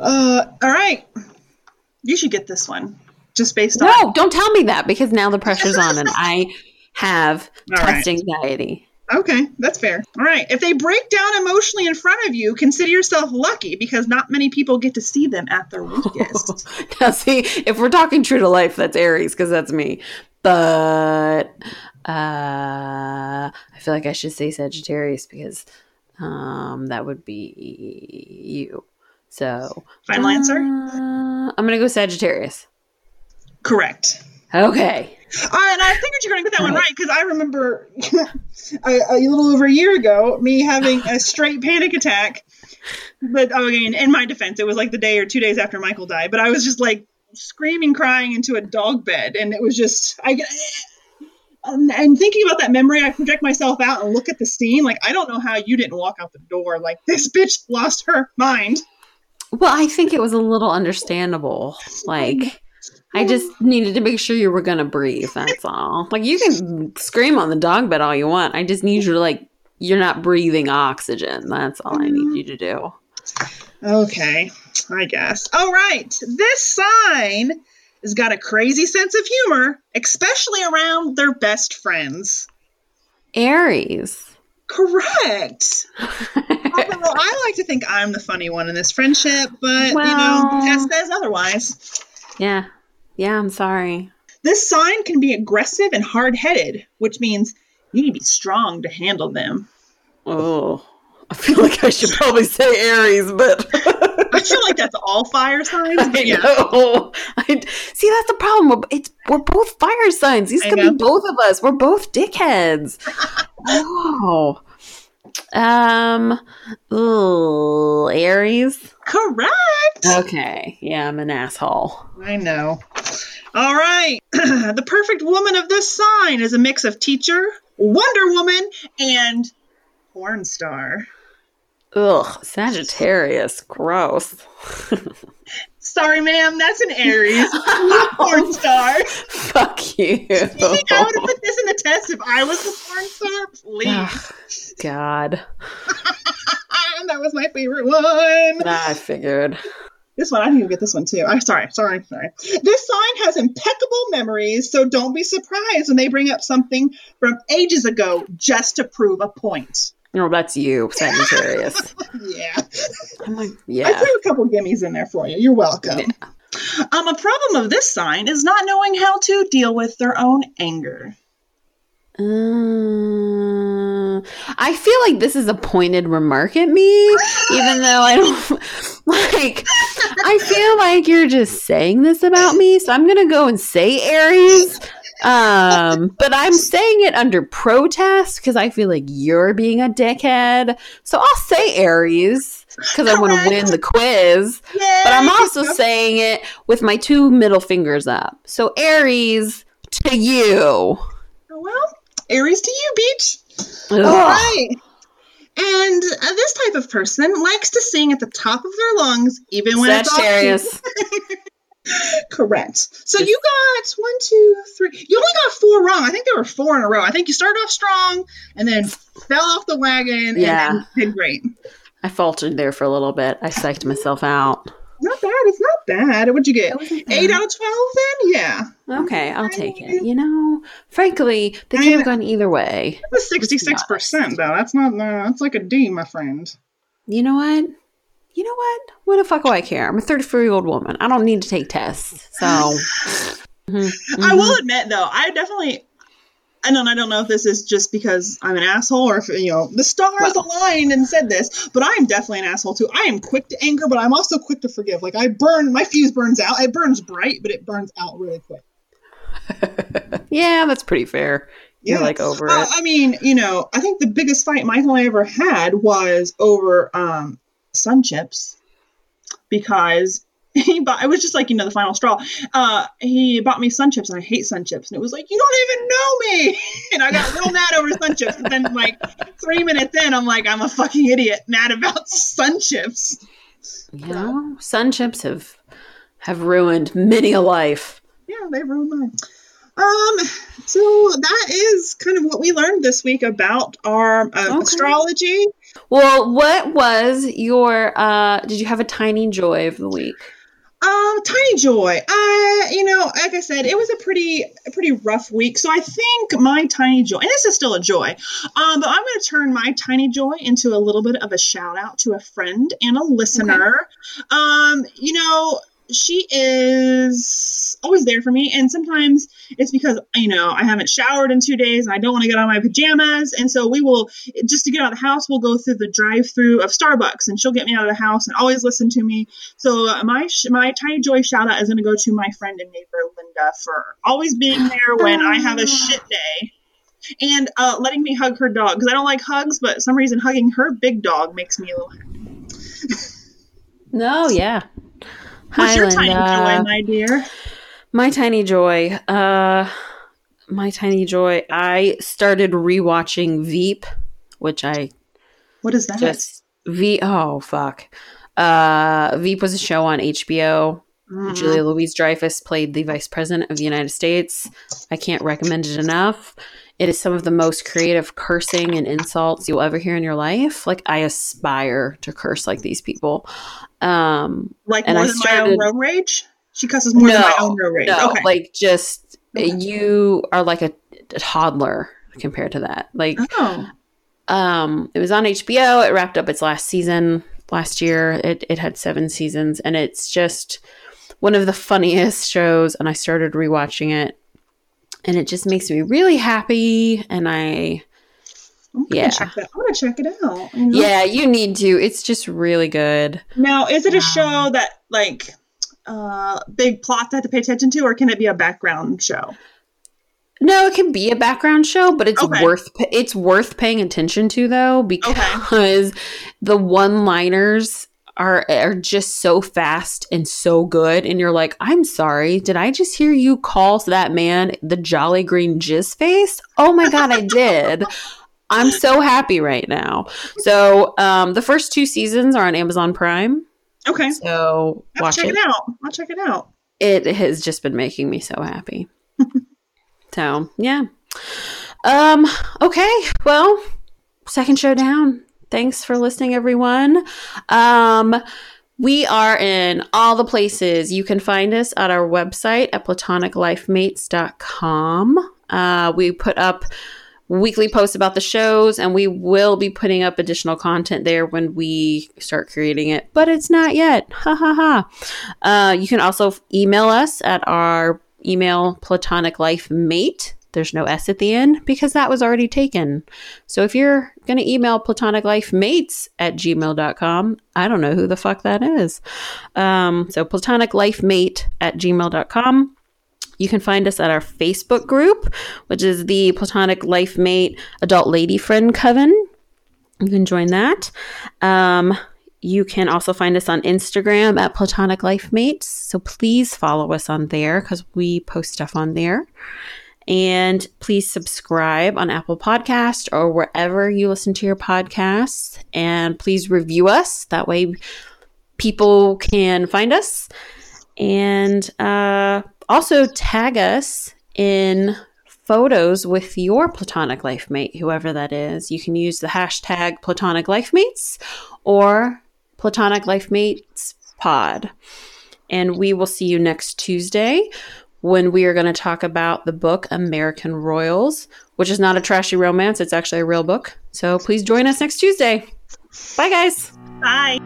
All right. You should get this one. Just based on... No, don't tell me that because now the pressure's on and I have test anxiety. Okay, that's fair. All right. If they break down emotionally in front of you, consider yourself lucky because not many people get to see them at their weakest. Now, see, if we're talking true to life, that's Aries because that's me. But I feel like I should say Sagittarius because that would be you. So final answer? I'm going to go Sagittarius. Correct. Okay. And I figured you're going to get that one right because I remember a little over a year ago me having a straight panic attack. But again, in my defense, it was like the day or 2 days after Michael died. But I was just like screaming, crying into a dog bed, and it was just and thinking about that memory, I project myself out and look at the scene. Like, I don't know how you didn't walk out the door. Like, this bitch lost her mind. Well, I think it was a little understandable. Like, I just needed to make sure you were going to breathe. That's all. Like, you can scream on the dog bed all you want. I just need you to, like, you're not breathing oxygen. That's all I need you to do. Okay, I guess. All right. This sign has got a crazy sense of humor, especially around their best friends. Aries. Correct. Although I like to think I'm the funny one in this friendship, but, the test says otherwise. Yeah. Yeah, I'm sorry. This sign can be aggressive and hard-headed, which means you need to be strong to handle them. Oh, I feel like I should probably say Aries, but... I feel like that's all fire signs. I know. See, that's the problem. We're both fire signs. These could be both of us. We're both dickheads. Oh. Aries. Correct. Okay. Yeah, I'm an asshole. I know. All right. The perfect woman of this sign is a mix of teacher, Wonder Woman, and porn star. Ugh, Sagittarius. Gross. Sorry, ma'am. That's an Aries. You're a porn star. Fuck you. Do you think I would have put this in the test if I was a porn star? Please. Oh, God. That was my favorite one. I figured. This one, I didn't even get this one, too. I'm sorry. This sign has impeccable memories, so don't be surprised when they bring up something from ages ago just to prove a point. No, that's you, Sagittarius. Yeah. I'm like, yeah. I threw a couple gimmies in there for you. You're welcome. Yeah. A problem of this sign is not knowing how to deal with their own anger. I feel like this is a pointed remark at me, even though I don't, like, I feel like you're just saying this about me, so I'm going to go and say Aries. But I'm saying it under protest because I feel like you're being a dickhead. So I'll say Aries because I want to win the quiz. Yay. But I'm also saying it with my two middle fingers up. So Aries to you. Oh, well, Aries to you, beach. Ugh. All right. And this type of person likes to sing at the top of their lungs, even when Sagittarius. It's off. Correct. So you got 1, 2, 3. You only got 4 wrong. I think there were 4 in a row. I think you started off strong and then fell off the wagon and did great. I faltered there for a little bit. I psyched myself out. Not bad. It's not bad. What'd you get? 8 out of 12 then? Yeah. Okay. I'll take it. You know, frankly, they could have gone either way. That's a 66% though. That's not, that's like a D, my friend. You know what? What the fuck do I care? I'm a 34-year-old woman. I don't need to take tests. So I will admit, though, I definitely, I don't know if this is just because I'm an asshole or if, the stars aligned and said this, but I'm definitely an asshole, too. I am quick to anger, but I'm also quick to forgive. Like, my fuse burns out. It burns bright, but it burns out really quick. Yeah, that's pretty fair. You're like over it. I mean, I think the biggest fight Michael and I ever had was over, sun chips because it was just like the final straw. He bought me sun chips and I hate sun chips, and it was like, you don't even know me, and I got real mad over sun chips. And then like 3 minutes in, I'm like, I'm a fucking idiot mad about sun chips. Sun chips have ruined many a life. Yeah, they ruined mine. So that is kind of what we learned this week about our astrology. Well, what was your, did you have a tiny joy of the week? Tiny joy. Like I said, it was a pretty rough week. So I think my tiny joy, and this is still a joy, but I'm going to turn my tiny joy into a little bit of a shout out to a friend and a listener. she is always there for me. And sometimes it's because, you know, I haven't showered in 2 days and I don't want to get out of my pajamas. And so we will, just to get out of the house, we'll go through the drive-through of Starbucks and she'll get me out of the house and always listen to me. So my Tiny Joy shout out is going to go to my friend and neighbor, Linda, for always being there when I have a shit day. And letting me hug her dog, because I don't like hugs, but for some reason hugging her big dog makes me a little happy. No, yeah. What's your tiny joy, my dear? My tiny joy. I started rewatching Veep, which I. What is that? Oh, fuck. Veep was a show on HBO. Mm-hmm. Julia Louise Dreyfus played the Vice President of the United States. I can't recommend it enough. It is some of the most creative cursing and insults you'll ever hear in your life. Like, I aspire to curse like these people. Like more than my own road rage? She cusses more than my own road rage. No, okay. Like, just, you are like a toddler compared to that. Like, it was on HBO. It wrapped up its last season last year. It had 7 seasons, and it's just one of the funniest shows, and I started rewatching it. And it just makes me really happy, and I'm going to check it out. You know? Yeah, you need to. It's just really good. Now, is it a show that, like, big plot to have to pay attention to, or can it be a background show? No, it can be a background show, but it's worth paying attention to, though, because the one-liners are just so fast and so good, and you're like, I'm sorry, did I just hear you call that man the Jolly Green Jizz Face? Oh my god, I did. I'm so happy right now. So the first 2 seasons are on Amazon Prime. Okay, so watch it out. I'll check it out. It has just been making me so happy. So yeah. Okay, well, second show down. Thanks for listening, everyone. We are in all the places. You can find us at our website at platoniclifemates.com. We put up weekly posts about the shows, and we will be putting up additional content there when we start creating it, but it's not yet. Ha ha ha. You can also email us at our email, platoniclifemate. There's no S at the end because that was already taken. So if you're going to email platoniclifemates@gmail.com, I don't know who the fuck that is. So platoniclifemate@gmail.com. You can find us at our Facebook group, which is the Platonic Life Mate Adult Lady Friend Coven. You can join that. You can also find us on Instagram at Platonic Life Mates. So please follow us on there because we post stuff on there. And please subscribe on Apple Podcasts or wherever you listen to your podcasts. And please review us. That way people can find us. And also tag us in photos with your platonic life mate, whoever that is. You can use the hashtag Platonic Life Mates or Platonic Life Mates Pod. And we will see you next Tuesday, when we are going to talk about the book American Royals, which is not a trashy romance. It's actually a real book. So please join us next Tuesday. Bye, guys. Bye.